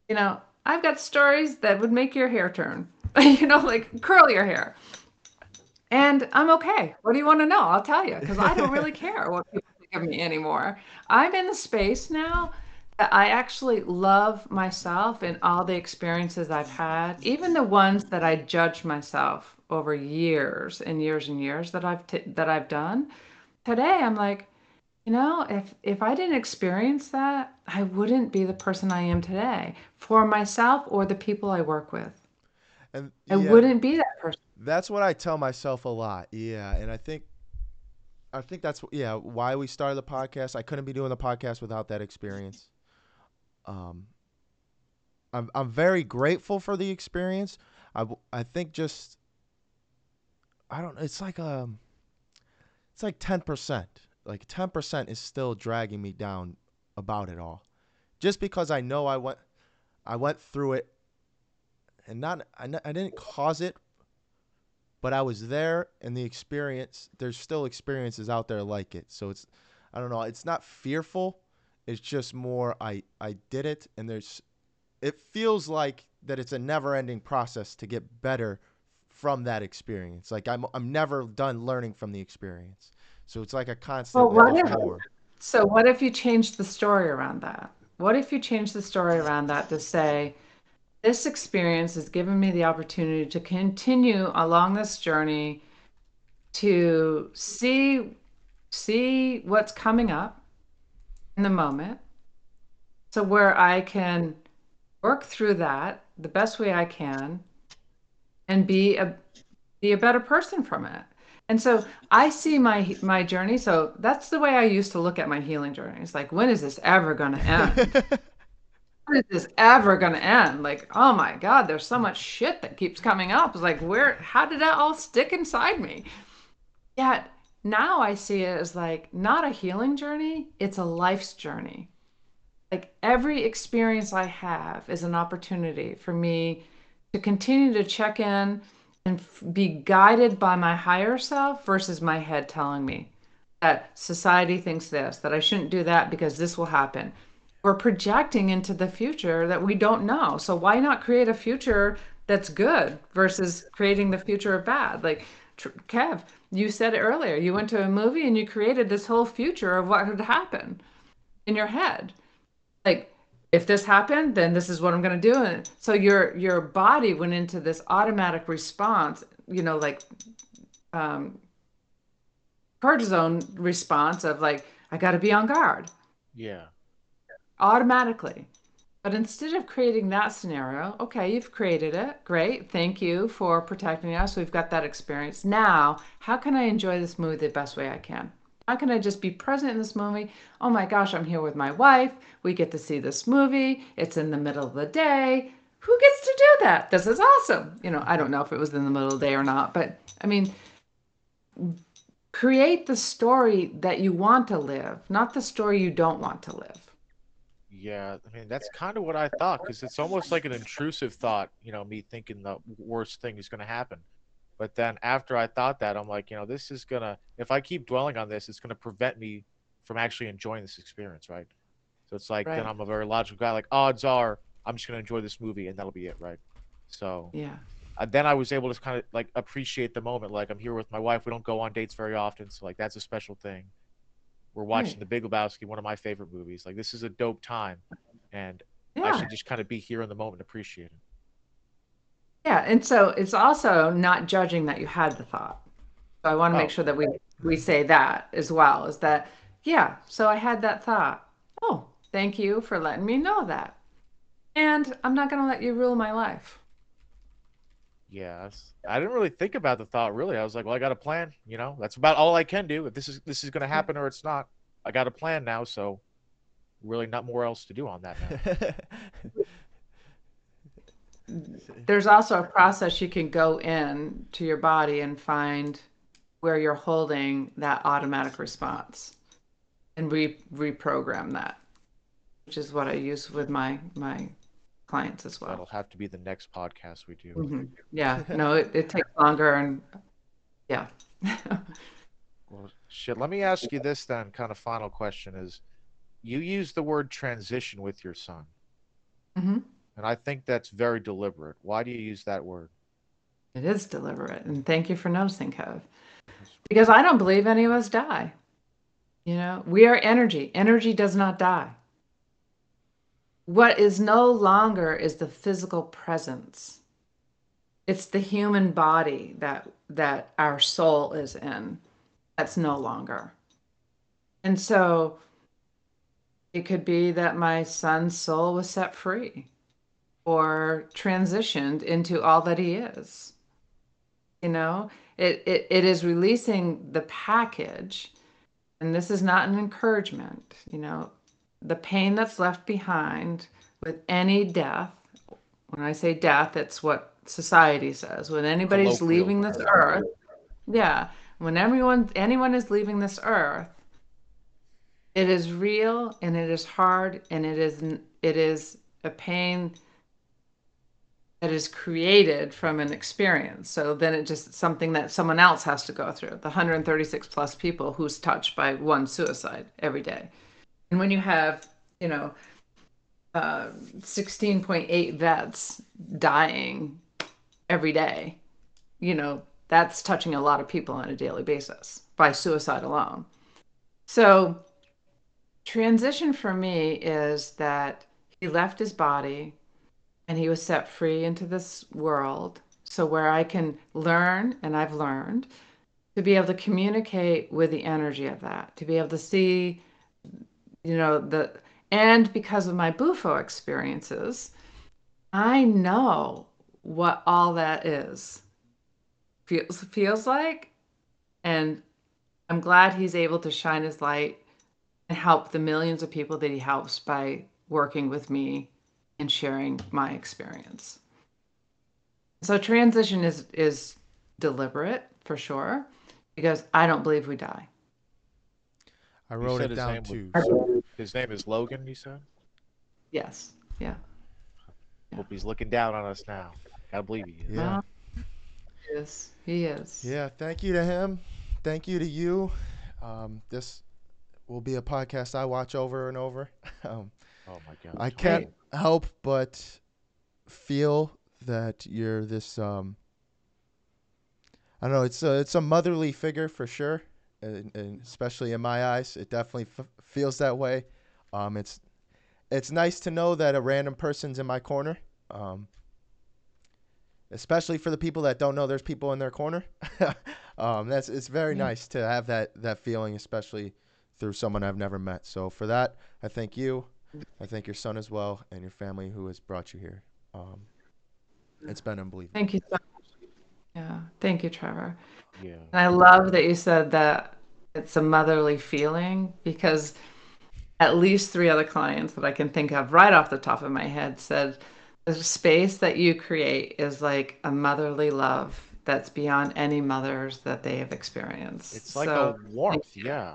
You know, I've got stories that would make your hair turn, you know, like curl your hair. And I'm okay. What do you want to know? I'll tell you, because I don't really care what people think of me anymore. I'm in the space now that I actually love myself and all the experiences I've had, even the ones that I judged myself over years and years and years that I've t- that I've done. Today, I'm like, you know, if, if I didn't experience that, I wouldn't be the person I am today for myself or the people I work with. And I yeah, wouldn't be that person. That's what I tell myself a lot. Yeah. And I think, I think that's, yeah, why we started the podcast. I couldn't be doing the podcast without that experience. Um, I'm, I'm very grateful for the experience. I, I think just, I don't, it's like, um, It's like ten percent. Like ten percent is still dragging me down about it all. Just because I know I went I went through it and not I, I didn't cause it, but I was there, and the experience, there's still experiences out there like it. So it's, I don't know, it's not fearful. It's just more I, I did it, and there's, it feels like that it's a never-ending process to get better from that experience. Like I'm I'm never done learning from the experience. So it's like a constant. Well, what if, so what if you change the story around that? What if you change the story around that to say, this experience has given me the opportunity to continue along this journey, to see see what's coming up in the moment, so where I can work through that the best way I can and be a be a better person from it. And so I see my my journey. So that's the way I used to look at my healing journey. It's like, when is this ever going to end? When is this ever going to end? Like, oh my God, there's so much shit that keeps coming up. It's like, where, how did that all stick inside me? Yet now I see it as like, not a healing journey. It's a life's journey. Like every experience I have is an opportunity for me to continue to check in and be guided by my higher self versus my head telling me that society thinks this, that I shouldn't do that because this will happen. We're projecting into the future that we don't know. So why not create a future that's good versus creating the future of bad? Like, Kev, you said it earlier, you went to a movie and you created this whole future of what would happen in your head. Like, if this happened, then this is what I'm going to do. And so your your body went into this automatic response, you know, like um, cortisone response of like, I got to be on guard. Yeah. Automatically. But instead of creating that scenario, okay, you've created it. Great. Thank you for protecting us. We've got that experience. Now, how can I enjoy this movie the best way I can? How can I just be present in this movie? Oh my gosh, I'm here with my wife. We get to see this movie. It's in the middle of the day. Who gets to do that? This is awesome. You know, I don't know if it was in the middle of the day or not, but I mean, create the story that you want to live, not the story you don't want to live. Yeah, I mean, that's kind of what I thought, because it's almost like an intrusive thought, you know, me thinking the worst thing is going to happen. But then after I thought that, I'm like, you know, this is going to, if I keep dwelling on this, it's going to prevent me from actually enjoying this experience, right? So it's like, right. Then I'm a very logical guy, like, odds are I'm just going to enjoy this movie and that'll be it, right? So yeah. Uh, then I was able to kind of like appreciate the moment. Like, I'm here with my wife. We don't go on dates very often. So like, that's a special thing. We're watching right. The Big Lebowski, one of my favorite movies. Like, this is a dope time. And yeah. I should just kind of be here in the moment and appreciate it. Yeah, and so it's also not judging that you had the thought. So I want to oh. make sure that we, we say that as well, is that, yeah, so I had that thought. Oh, thank you for letting me know that. And I'm not going to let you rule my life. Yeah, I didn't really think about the thought, really. I was like, well, I got a plan, you know? That's about all I can do. If this is this is going to happen or it's not, I got a plan now, so really not more else to do on that now. There's also a process you can go in to your body and find where you're holding that automatic response and re reprogram that, which is what I use with my my clients as well. That'll have to be the next podcast we do. Mm-hmm. Yeah, no, it, it takes longer and yeah. Well, shit, let me ask you this then, kind of final question is, you use the word transition with your son. Mm-hmm. And I think that's very deliberate. Why do you use that word? It is deliberate. And thank you for noticing, Kev. Because I don't believe any of us die. You know, we are energy. Energy does not die. What is no longer is the physical presence. It's the human body that that our soul is in. That's no longer. And so it could be that my son's soul was set free. Or transitioned into all that he is. You know, it, it it is releasing the package, and this is not an encouragement, you know, the pain that's left behind with any death. When I say death, it's what society says. When anybody's Colloquial. leaving this earth, yeah, when everyone, anyone is leaving this earth, it is real and it is hard and it is, it is a pain that is created from an experience. So then it just, it's something that someone else has to go through. The one hundred thirty-six plus people who's touched by one suicide every day. And when you have, you know, uh, sixteen point eight vets dying every day, you know, that's touching a lot of people on a daily basis by suicide alone. So transition for me is that he left his body and he was set free into this world. So where I can learn, and I've learned, to be able to communicate with the energy of that, to be able to see, you know, the, and because of my Bufo experiences, I know what all that is, feels, feels like, and I'm glad he's able to shine his light and help the millions of people that he helps by working with me and sharing my experience. So transition is, is deliberate for sure, because I don't believe we die. I wrote it down too. Was, his name is Logan, you said? Yes. Yeah. Hope he's looking down on us now. I believe he is. Yeah. Yes, he is. Yeah. Thank you to him. Thank you to you. Um, this will be a podcast I watch over and over. Um, oh my God. I can't Wait. help but feel that you're this. Um, I don't know. It's a, it's a motherly figure for sure, and, and especially in my eyes, it definitely f feels that way. Um, it's it's nice to know that a random person's in my corner. Um, especially for the people that don't know there's people in their corner. um, that's, it's very nice to have that, that feeling, especially through someone I've never met. So for that, I thank you. I thank your son as well, and your family who has brought you here. Um, it's been unbelievable. Thank you so much. Yeah. Thank you, Trevor. Yeah. And I love that you said that it's a motherly feeling, because at least three other clients that I can think of right off the top of my head said, the space that you create is like a motherly love that's beyond any mothers that they have experienced. It's like so, a warmth, yeah.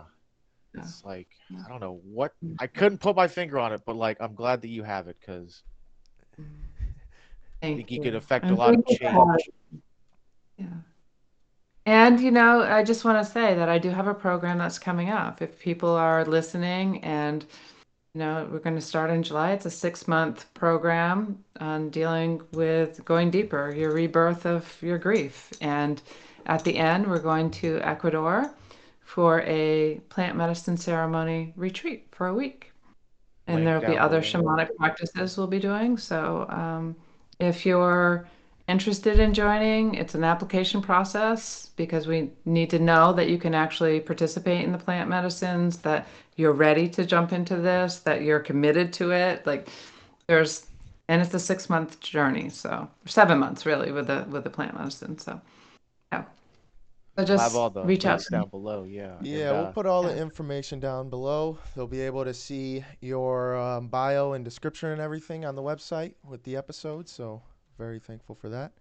yeah. It's like, I don't know what, I couldn't put my finger on it, but like, I'm glad that you have it, because I think you, you could affect I'm a lot of change. Yeah. And, you know, I just want to say that I do have a program that's coming up. If people are listening, and you know, we're going to start in July. It's a six-month program on dealing with going deeper, your rebirth of your grief. And at the end, we're going to Ecuador for a plant medicine ceremony retreat for a week. And there'll be other shamanic practices we'll be doing. So um, if you're interested in joining, it's an application process, because we need to know that you can actually participate in the plant medicines, that you're ready to jump into this, that you're committed to it. Like there's, and it's a six month journey. So seven months really with the, with the plant medicine. So yeah, so just we'll the reach out down below. Yeah. Yeah. And, uh, we'll put all yeah. the information down below. They'll be able to see your um, bio and description and everything on the website with the episode. So very thankful for that.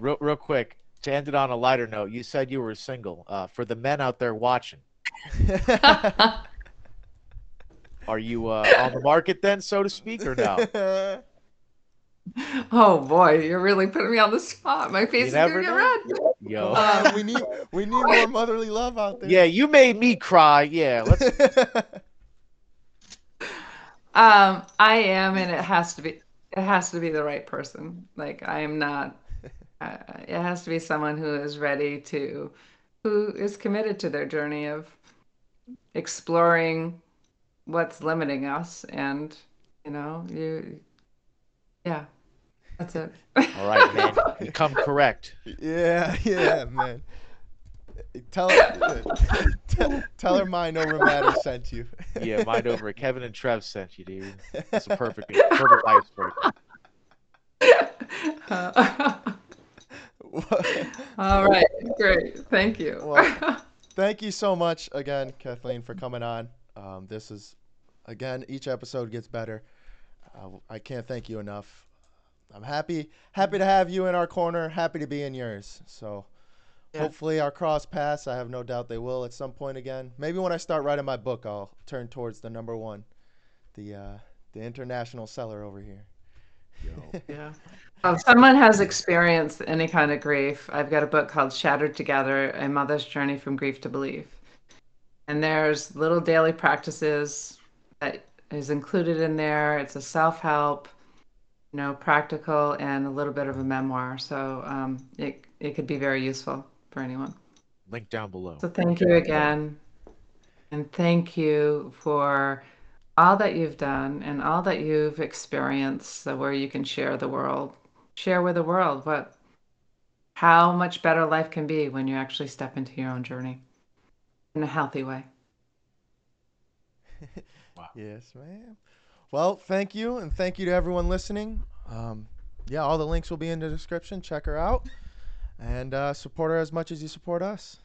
Real, real quick, to end it on a lighter note, you said you were single. Uh, for the men out there watching, are you uh, on the market then, so to speak, or no? Oh boy, you're really putting me on the spot. My face you is gonna get red. Yo, uh, we need we need more motherly love out there. Yeah, you made me cry. Yeah, let's. um, I am, and it has to be. It has to be the right person. Like I am not, uh, it has to be someone who is ready to, who is committed to their journey of exploring what's limiting us. And, you know, you, yeah, that's it. All right, man, you come correct. Yeah, yeah, man. Tell her, tell, tell her Mind Over Matter sent you. Yeah, Mind Over. Kevin and Trev sent you, dude. That's a perfect, perfect life story. Uh, all right, great. Thank you. Well, thank you so much again, Kathleen, for coming on. Um, this is, again, each episode gets better. Uh, I can't thank you enough. I'm happy, happy to have you in our corner. Happy to be in yours. So. Hopefully our cross paths. I have no doubt they will at some point again. Maybe when I start writing my book, I'll turn towards the number one, the uh, the international seller over here. Yo. Yeah. Well, if someone has experienced any kind of grief, I've got a book called Shattered Together, A Mother's Journey from Grief to Belief. And there's little daily practices that is included in there. It's a self-help, you know, practical, and a little bit of a memoir. So um, it, it could be very useful for anyone. Link down below. So thank you again. And thank you for all that you've done and all that you've experienced, so where you can share the world, share with the world what, how much better life can be when you actually step into your own journey in a healthy way. Wow. Yes, ma'am. Well, thank you. And thank you to everyone listening. Um, yeah, all the links will be in the description. Check her out and uh, support her as much as you support us.